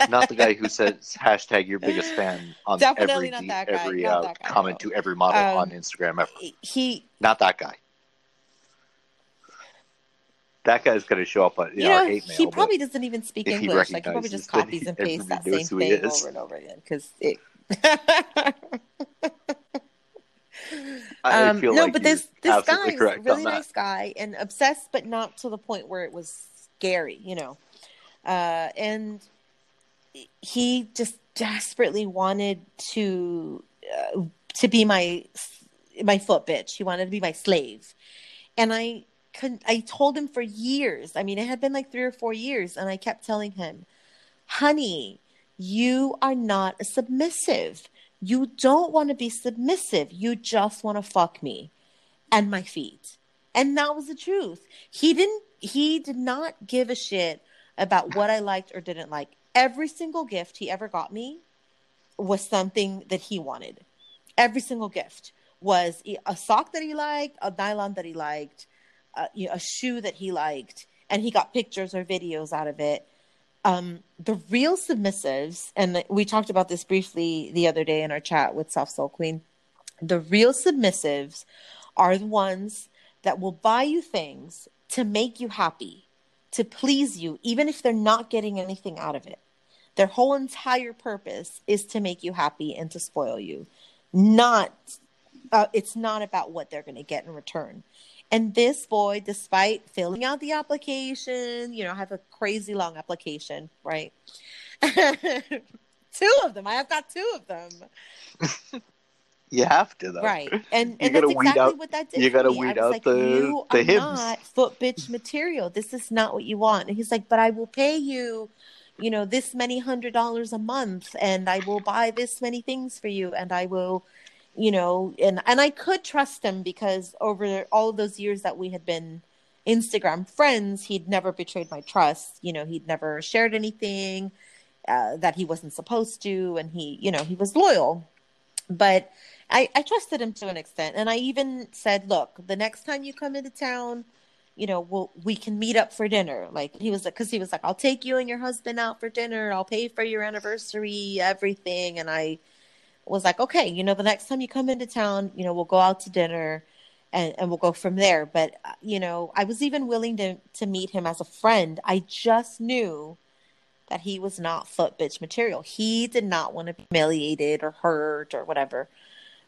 Not the guy who says hashtag your biggest fan on Definitely every, not every not uh, comment to every model um, on Instagram ever. He not that guy. That guy's going to show up on you know, our hate mail. He probably doesn't even speak English. He like he probably just copies and pastes that same thing over and over again because it. I um, feel no, like but this this guy was a really nice guy and obsessed, but not to the point where it was scary, you know. Uh, and he just desperately wanted to uh, to be my my foot bitch. He wanted to be my slave, and I couldn't. I told him for years. I mean, it had been like three or four years, and I kept telling him, "Honey, you are not a submissive. You don't want to be submissive. You just want to fuck me, and my feet." And that was the truth. He didn't. He did not give a shit about what I liked or didn't like. Every single gift he ever got me was something that he wanted. Every single gift was a sock that he liked, a nylon that he liked, uh, you know, a shoe that he liked, and he got pictures or videos out of it. Um, the real submissives, and we talked about this briefly the other day in our chat with Soft Soul Queen, the real submissives are the ones that will buy you things to make you happy, to please you, even if they're not getting anything out of it. Their whole entire purpose is to make you happy and to spoil you. Not, uh, it's not about what they're going to get in return. And this boy, despite filling out the application, you know, I have a crazy long application, right? Two of them. I have got two of them. You have to, though. Right. And, and that's exactly out, what that did. You got to weed out like, the you the are hymns. Not foot bitch material. This is not what you want. And he's like, but I will pay you, you know, this many hundred dollars a month. And I will buy this many things for you. And I will, you know, and, and I could trust him because over all of those years that we had been Instagram friends, he'd never betrayed my trust. You know, he'd never shared anything uh, that he wasn't supposed to. And he, you know, he was loyal. But I, I trusted him to an extent, and I even said, "Look, the next time you come into town, you know, we'll, we can meet up for dinner." Like he was, because he was like, "I'll take you and your husband out for dinner. I'll pay for your anniversary, everything." And I was like, "Okay, you know, the next time you come into town, you know, we'll go out to dinner, and, and we'll go from there." But you know, I was even willing to to meet him as a friend. I just knew that he was not foot bitch material. He did not want to be humiliated or hurt or whatever.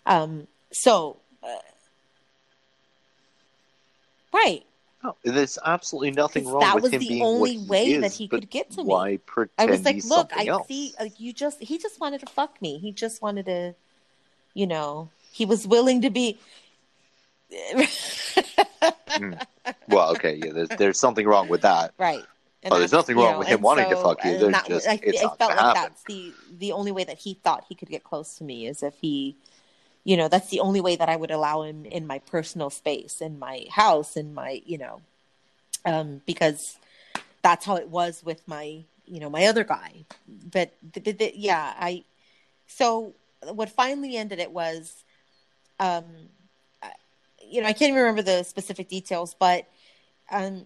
Um, so, uh, right. No, there's absolutely nothing wrong with him being what he is. That was the only way that he could get to me. Why pretend he's something else? I was like, look, I see, like, you just, he just wanted to fuck me. He just wanted to, you know, he was willing to be. mm. Well, okay. Yeah, there's, there's something wrong with that. Right. And oh, there's nothing wrong you know, with him wanting so, to fuck you. There's not, just, I, it's I not felt like happen. That's the, the only way that he thought he could get close to me is if he, you know, that's the only way that I would allow him in my personal space, in my house, in my, you know, um, because that's how it was with my you know, my other guy. But the, the, the, yeah, I, so what finally ended it was, um, you know, I can't even remember the specific details, but um,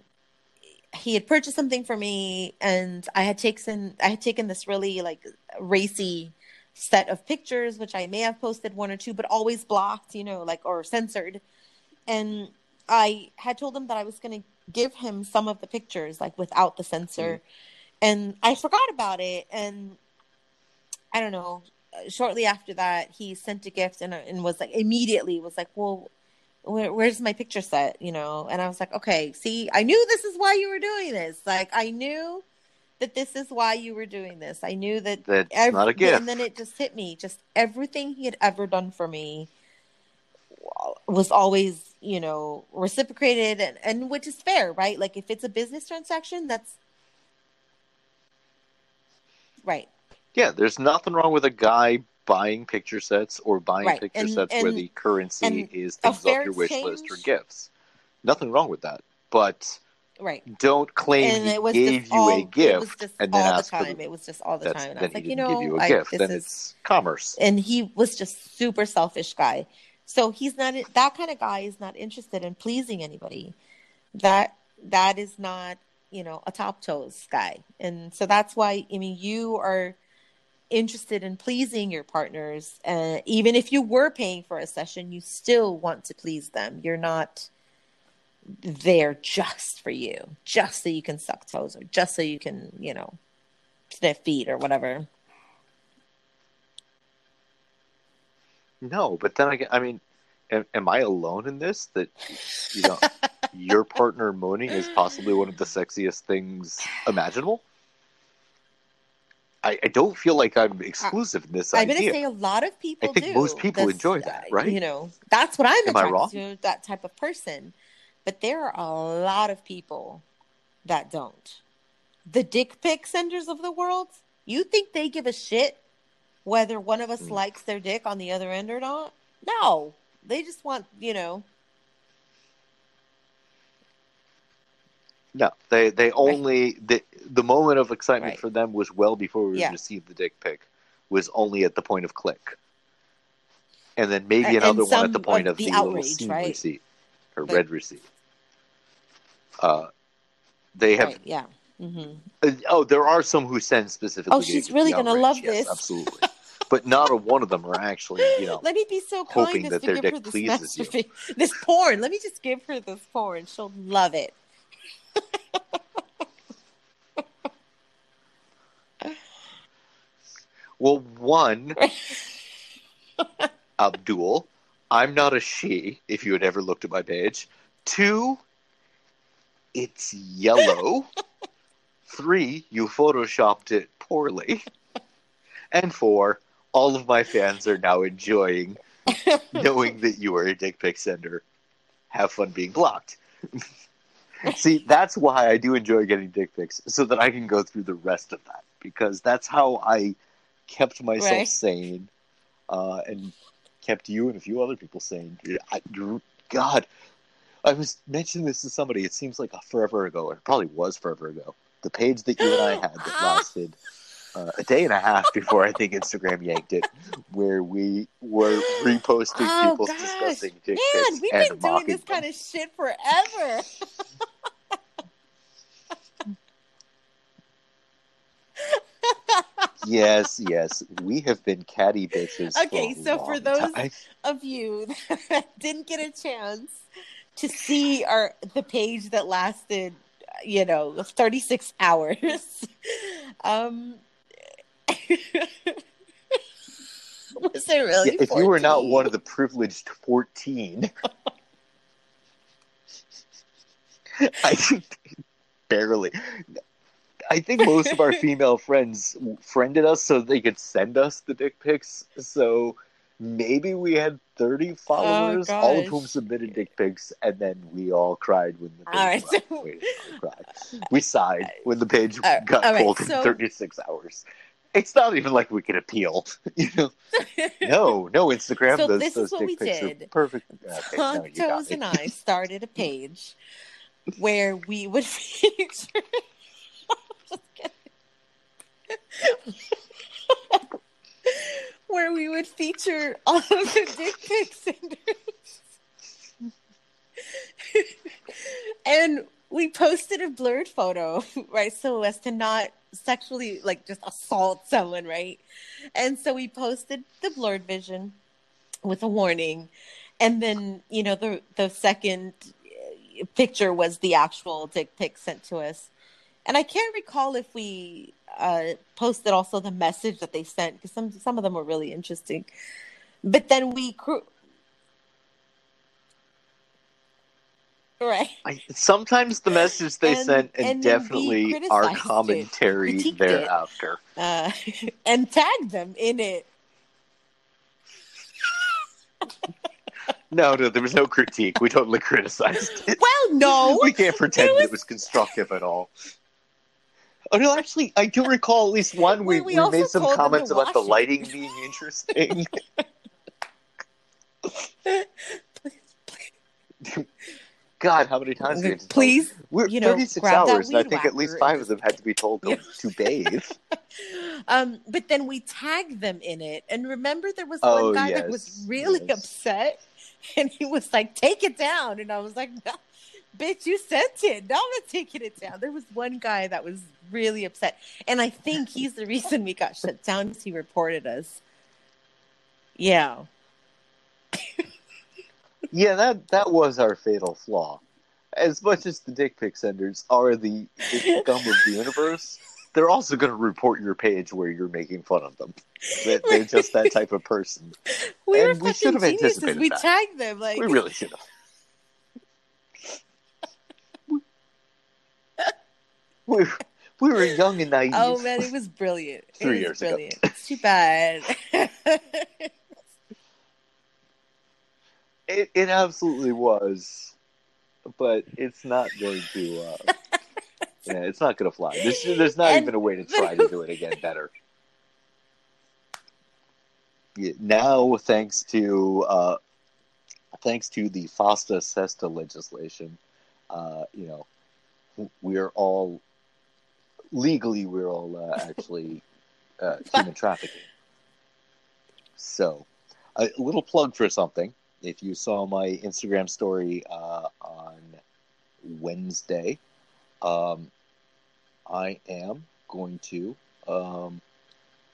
he had purchased something for me, and I had taken, I had taken this really like racy set of pictures, which I may have posted one or two, but always blocked, you know, like, or censored. And I had told him that I was going to give him some of the pictures, like without the censor. Mm-hmm. And I forgot about it. And I don't know, shortly after that, he sent a gift and, and was like, immediately was like, well, where, where's my picture set? You know? And I was like, okay, see, I knew this is why you were doing this. Like, I knew that this is why you were doing this. I knew that. That's every, not a gift. And then it just hit me. Just everything he had ever done for me was always, you know, reciprocated, and, and which is fair, right? Like, if it's a business transaction, that's right. Yeah, there's nothing wrong with a guy buying picture sets or buying right. picture and, sets and, where the currency is things off your wish exchange. List or gifts. Nothing wrong with that. But right. don't claim and he gave you all, a gift and then ask for it. It was just all the time. And I was like, you know, give you a I, gift. Then is, it's commerce. And he was just super selfish guy. So he's not – that kind of guy is not interested in pleasing anybody. That That is not, you know, a top toes guy. And so that's why, I mean, you are interested in pleasing your partners. Uh, even if you were paying for a session, you still want to please them. You're not there just for you, just so you can suck toes or just so you can, you know, sniff feet or whatever. No, but then again, I mean, am, am I alone in this? That, you know, your partner moaning is possibly one of the sexiest things imaginable? I, I don't feel like I'm exclusive in this I'm idea. I'm going to say a lot of people do. I think do. most people that's, enjoy that, right? You know, that's what I'm attracted to, that type of person. But there are a lot of people that don't. The dick pic senders of the world, you think they give a shit whether one of us mm. likes their dick on the other end or not? No. They just want, you know. No. They they only, right. the, the moment of excitement right. for them was well before we yeah. received the dick pic, was only at the point of click. And then maybe and, another and one at the point of the, the outrage, little scene right? receipt or but, red receipt. Uh, They have. Right, yeah. Mm-hmm. Uh, oh, there are some who send specifically. Oh, she's really going to love yes, this. Absolutely. But not a one of them are actually, you know, let me be so hoping that their dick pleases you. This porn. Let me just give her this porn. She'll love it. Well, one, Abdul, I'm not a she, if you had ever looked at my page. Two, it's yellow. Three, you photoshopped it poorly. And four, all of my fans are now enjoying knowing that you are a dick pic sender. Have fun being blocked. See, that's why I do enjoy getting dick pics, so that I can go through the rest of that. Because that's how I kept myself right. sane uh, and kept you and a few other people sane. I, God, I was mentioning this to somebody. It seems like a forever ago. It probably was forever ago. The page that you and I had that lasted uh, a day and a half before I think Instagram yanked it, where we were reposting oh, people gosh. discussing dick pics. Man, we've been doing this them. kind of shit forever. Yes, yes. We have been catty bitches. Okay, for a so long for those time. of you that didn't get a chance to see our the page that lasted, you know, thirty-six hours. um, was it really yeah, if fourteen? You were not one of the privileged fourteen, I barely. I think most of our female friends friended us so they could send us the dick pics. So maybe we had thirty followers, oh, all of whom submitted dick pics, and then we all cried when the page all right, so... we, we sighed when the page all got all pulled right, so... in thirty-six hours. It's not even like we could appeal, you know. No, no Instagram. So those, this those is what we did. Perfect. Okay, no, Toes and I started a page where we would feature. where we would feature all of the dick pic senders. And we posted a blurred photo, right, so as to not sexually, like, just assault someone, right? And so we posted the blurred vision with a warning. And then, you know, the the second picture was the actual dick pic sent to us. And I can't recall if we uh, posted also the message that they sent, because some some of them were really interesting. But then we... Cr- right. I, sometimes the message they and, sent and, and definitely our commentary it, thereafter. It, uh, and tagged them in it. No, no, there was no critique. We totally criticized it. Well, no. We can't pretend it was, it was constructive at all. Oh, no, actually, I do recall at least one. We, we, we made some comments about the lighting being interesting. please, please. God, how many times we have to please, tell them? We're you know, thirty-six hours, and I think at least five of them had to be told to, to bathe. Um, but then we tagged them in it. And remember, there was oh, one guy yes, that was really yes. upset. And he was like, take it down. And I was like, no, bitch, you sent it. No, I'm not taking it down. There was one guy that was really upset. And I think he's the reason we got shut down, because he reported us. Yeah. yeah, that, that was our fatal flaw. As much as the dick pic senders are the, the scum of the universe, they're also going to report your page where you're making fun of them. That they're just that type of person. We and were we should have anticipated we that. Tagged them. Like... We really should have. we, we were young and naive. Oh, man, it was brilliant. It Three was years brilliant. ago. It's too bad. it, it absolutely was. But it's not going to... Uh... Yeah, it's not going to fly. There's, there's not and, even a way to try to do it again better. Yeah, now, thanks to uh, thanks to the FOSTA-SESTA legislation, uh, you know, we are all legally we're all uh, actually uh, human trafficking. So, a little plug for something. If you saw my Instagram story uh, on Wednesday. Um, I am going to, um,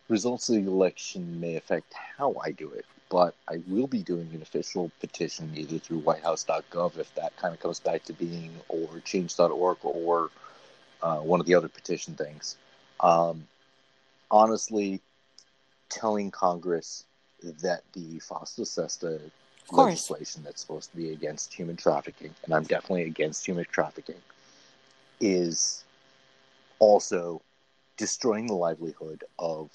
results of the election may affect how I do it, but I will be doing an official petition either through white house dot gov if that kind of comes back to being, or change dot org, or uh, one of the other petition things. Um, honestly, telling Congress that the FOSTA-SESTA legislation that's supposed to be against human trafficking, and I'm definitely against human trafficking, is also destroying the livelihood of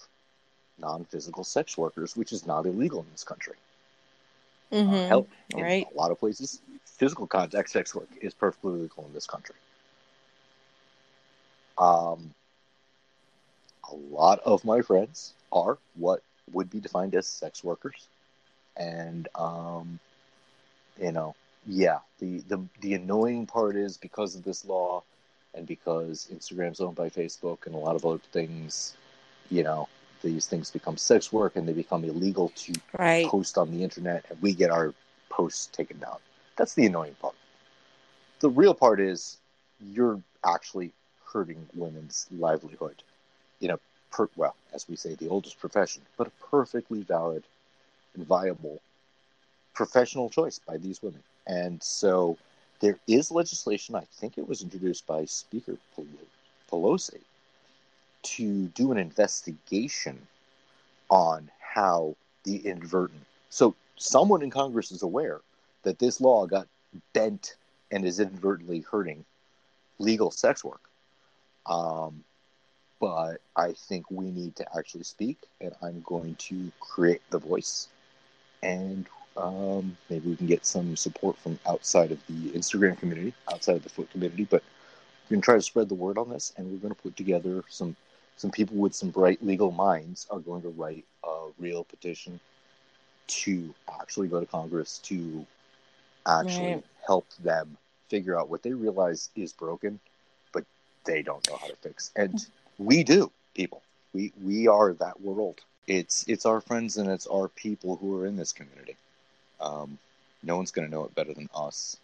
non-physical sex workers, which is not illegal in this country. Mm-hmm. Uh, hell, in right. a lot of places, physical contact sex work is perfectly legal in this country. Um, a lot of my friends are what would be defined as sex workers. And, um, you know, yeah, the, the, the annoying part is because of this law, and because Instagram's owned by Facebook and a lot of other things, you know, these things become sex work and they become illegal to right. post on the internet, and we get our posts taken down. That's the annoying part. The real part is you're actually hurting women's livelihood in a, per- well, as we say, the oldest profession, but a perfectly valid and viable professional choice by these women. And so... there is legislation, I think it was introduced by Speaker Pelosi, to do an investigation on how the inadvertent. So someone in Congress is aware that this law got bent and is inadvertently hurting legal sex work. Um, but I think we need to actually speak, and I'm going to create the voice, and Um, maybe we can get some support from outside of the Instagram community, outside of the foot community, but we're going to try to spread the word on this, and we're going to put together some, some people with some bright legal minds are going to write a real petition to actually go to Congress to actually right. help them figure out what they realize is broken, but they don't know how to fix. And we do, people. We we are that world. It's it's our friends and it's our people who are in this community. Um, no one's going to know it better than us.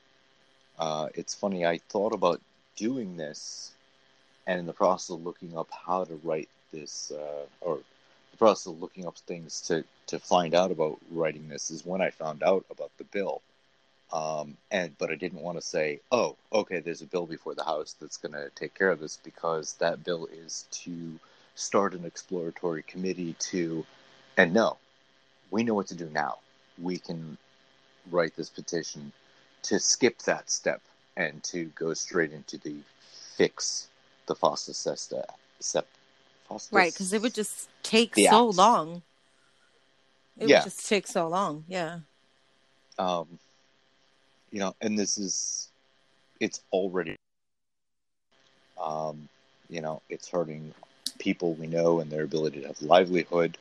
Uh, it's funny, I thought about doing this, and in the process of looking up how to write this, uh, or the process of looking up things to, to find out about writing this is when I found out about the bill. Um, and but I didn't want to say, oh, okay, there's a bill before the house that's going to take care of this, because that bill is to start an exploratory committee to, and no, we know what to do now. We can write this petition to skip that step and to go straight into the fix the FOSTA-SESTA. Right, because it would just take so act. long. It yeah. would just take so long, yeah. Um, you know, and this is, it's already, um, you know, it's hurting people we know and their ability to have livelihood,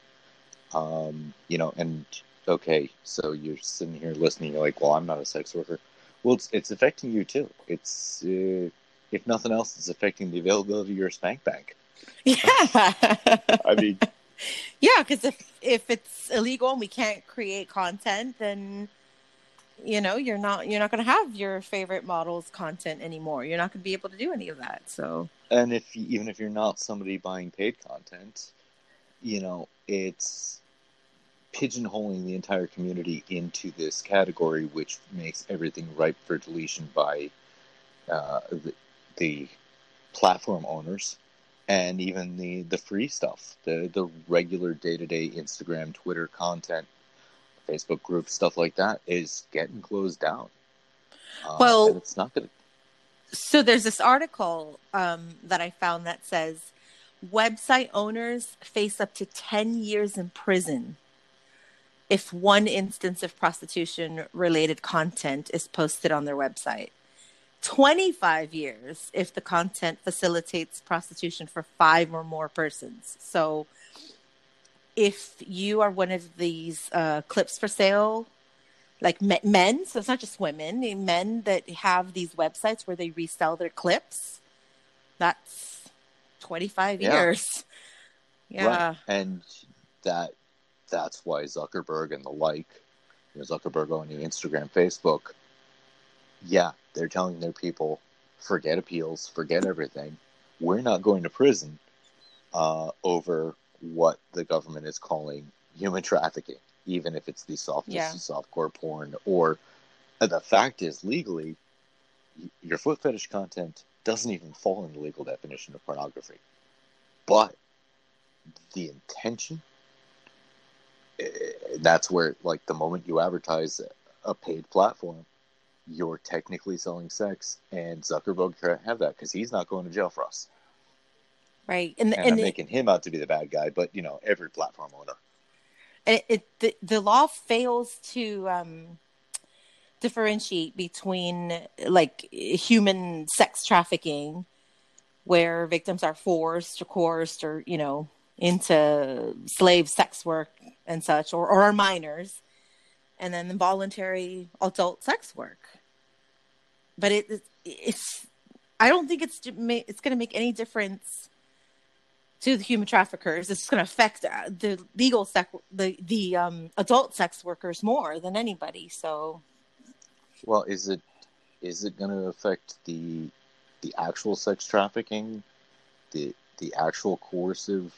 um, you know, and okay, so you're sitting here listening, you're like, well, I'm not a sex worker. Well, it's, it's affecting you too. It's, uh, if nothing else, it's affecting the availability of your spank bank. Yeah. I mean. Yeah, because if, if it's illegal and we can't create content, then, you know, you're not, you're not going to have your favorite models content anymore. You're not going to be able to do any of that. So. And if, even if you're not somebody buying paid content, you know, it's pigeonholing the entire community into this category, which makes everything ripe for deletion by uh, the, the platform owners, and even the, the free stuff, the, the regular day-to-day Instagram, Twitter content, Facebook group, stuff like that is getting closed down. Uh, well, it's not going to. So there's this article um, that I found that says website owners face up to ten years in prison if one instance of prostitution-related content is posted on their website, twenty-five years if the content facilitates prostitution for five or more persons. So if you are one of these uh, clips for sale, like men, so it's not just women, men that have these websites where they resell their clips, that's twenty-five yeah. years. Yeah. Right. And that... That's why Zuckerberg and the like, you know, Zuckerberg owning Instagram, Facebook, yeah, they're telling their people, forget appeals, forget everything. We're not going to prison uh, over what the government is calling human trafficking, even if it's the softest yeah. softcore porn. Or the fact is, legally, your foot fetish content doesn't even fall in the legal definition of pornography. But the intention... That's where, like, the moment you advertise a paid platform, you're technically selling sex, and Zuckerberg can't have that because he's not going to jail for us. Right. And, and, and I'm it, making him out to be the bad guy, but, you know, every platform owner. It, it, the, the law fails to um, differentiate between, like, human sex trafficking, where victims are forced or coerced or, you know, into slave sex work and such, or, or are minors, and then the voluntary adult sex work. But it, it it's I don't think it's it's going to make any difference to the human traffickers. It's going to affect the legal sex the the um, adult sex workers more than anybody. So, well, is it is it going to affect the the actual sex trafficking, the the actual coercive?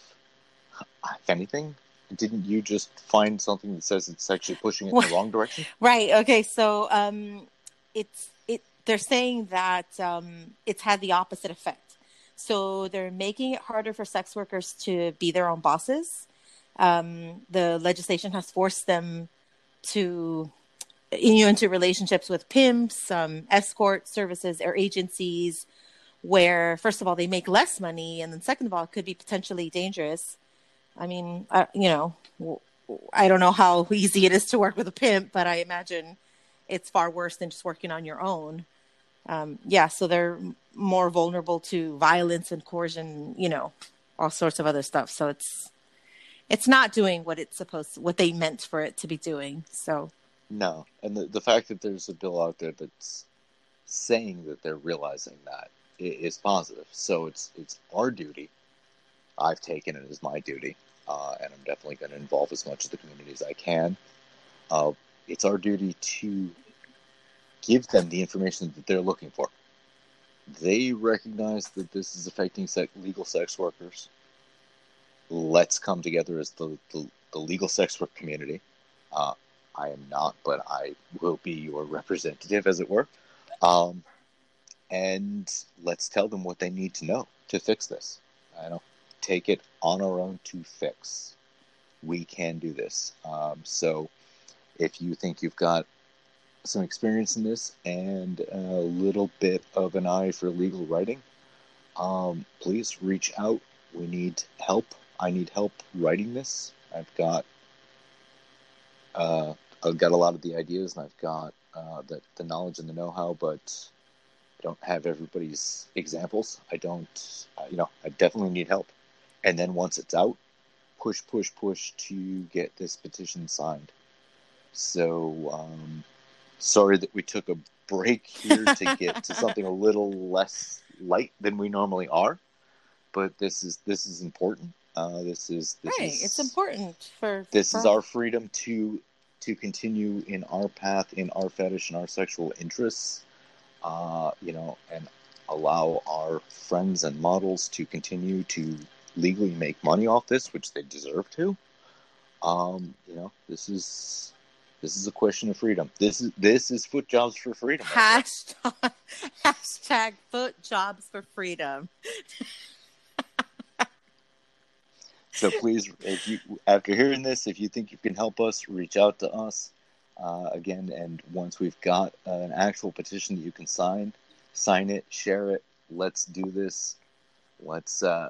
If anything, didn't you just find something that says it's actually pushing it in the wrong direction? Right. Okay. So um, it's it. They're saying that um, it's had the opposite effect. So they're making it harder for sex workers to be their own bosses. Um, the legislation has forced them to you know, into relationships with pimps, um, escort services, or agencies, where first of all they make less money, and then second of all it could be potentially dangerous. I mean, I, you know, I don't know how easy it is to work with a pimp, but I imagine it's far worse than just working on your own. Um, yeah, so they're more vulnerable to violence and coercion, you know, all sorts of other stuff. So it's it's not doing what it's supposed to, what they meant for it to be doing. So no, and the, the fact that there's a bill out there that's saying that they're realizing that is positive. So it's it's our duty I've taken it as my duty, uh, and I'm definitely going to involve as much of the community as I can. Uh, it's our duty to give them the information that they're looking for. They recognize that this is affecting sec- legal sex workers. Let's come together as the, the, the legal sex work community. Uh, I am not, but I will be your representative, as it were. Um, and let's tell them what they need to know to fix this. I don't take it on our own to fix. We can do this. Um, so if you think you've got some experience in this and a little bit of an eye for legal writing, um, please reach out. We need help. I need help writing this. I've got uh, I've got a lot of the ideas, and I've got uh, the, the knowledge and the know-how, but I don't have everybody's examples. I don't, uh, you know, I definitely need help. And then once it's out, push, push, push to get this petition signed. So um, sorry that we took a break here to get to something a little less light than we normally are. But this is this is important. Uh, this is this right. Is, it's important for this for... is our freedom to to continue in our path, in our fetish, in our sexual interests. Uh, you know, and allow our friends and models to continue to legally make money off this, which they deserve to. Um, you know, this is this is a question of freedom. This is this is foot jobs for freedom. Hashtag hashtag foot jobs for freedom. So please, if you, after hearing this, if you think you can help us, reach out to us uh, again. And once we've got an actual petition that you can sign, sign it, share it. Let's do this. Let's uh,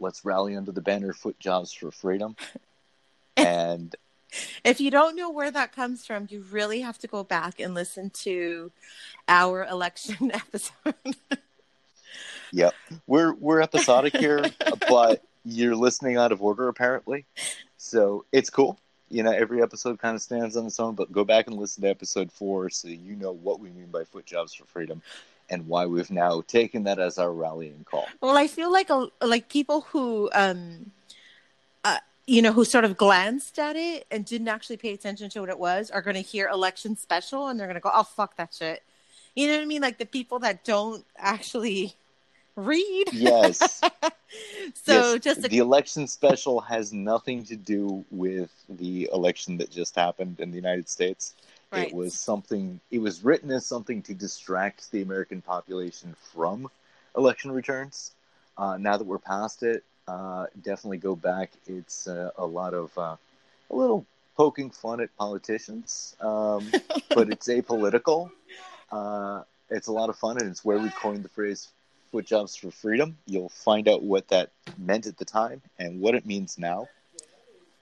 let's rally under the banner "Foot Jobs for Freedom." And if you don't know where that comes from, you really have to go back and listen to our election episode. Yep, we're we're episodic here, but. You're listening out of order, apparently. So it's cool. You know, every episode kind of stands on its own, but go back and listen to episode four so you know what we mean by foot jobs for freedom and why we've now taken that as our rallying call. Well, I feel like a, like people who, um, uh, you know, who sort of glanced at it and didn't actually pay attention to what it was are going to hear election special and they're going to go, oh, fuck that shit. You know what I mean? Like the people that don't actually... read. Yes. So yes. just a- the election special has nothing to do with the election that just happened in the United States. Right. It was something, it was written as something to distract the American population from election returns. Uh, now that we're past it, uh, definitely go back. It's uh, a lot of, uh, a little poking fun at politicians, um, but it's apolitical. Uh, it's a lot of fun, and it's where we coined the phrase Foot Jobs for Freedom. You'll find out what that meant at the time and what it means now.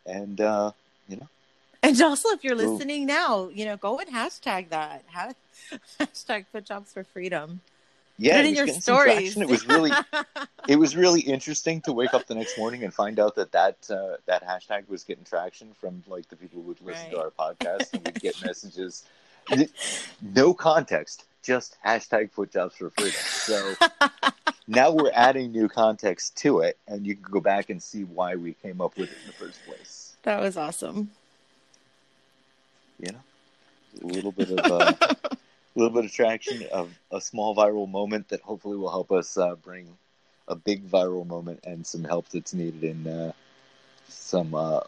And, uh, you know. And also, if you're listening ooh. now, you know, go and hashtag that. Hashtag Foot Jobs for Freedom. Yeah, it was, in your stories. it was really, it was really interesting to wake up the next morning and find out that that, uh, that hashtag was getting traction from like the people who would listen right. to our podcast, and we'd get messages. No context. Just hashtag Foot Jobs for Freedom. So now we're adding new context to it, and you can go back and see why we came up with it in the first place. That was awesome. You know, a little bit of uh, a little bit of traction of a small viral moment that hopefully will help us uh, bring a big viral moment and some help that's needed in uh, some uh,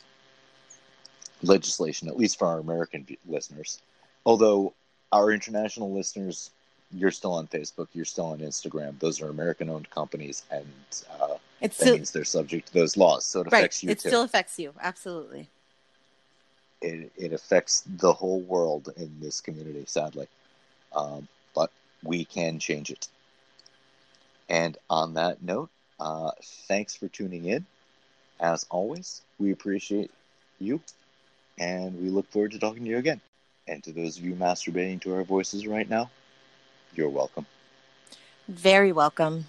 legislation, at least for our American listeners. Although. Our international listeners, you're still on Facebook. You're still on Instagram. Those are American-owned companies, and uh, that still, means they're subject to those laws. So it right. affects you, it too. It still affects you. Absolutely. It it affects the whole world in this community, sadly. Um, but we can change it. And on that note, uh, thanks for tuning in. As always, we appreciate you, and we look forward to talking to you again. And to those of you masturbating to our voices right now, you're welcome. Very welcome.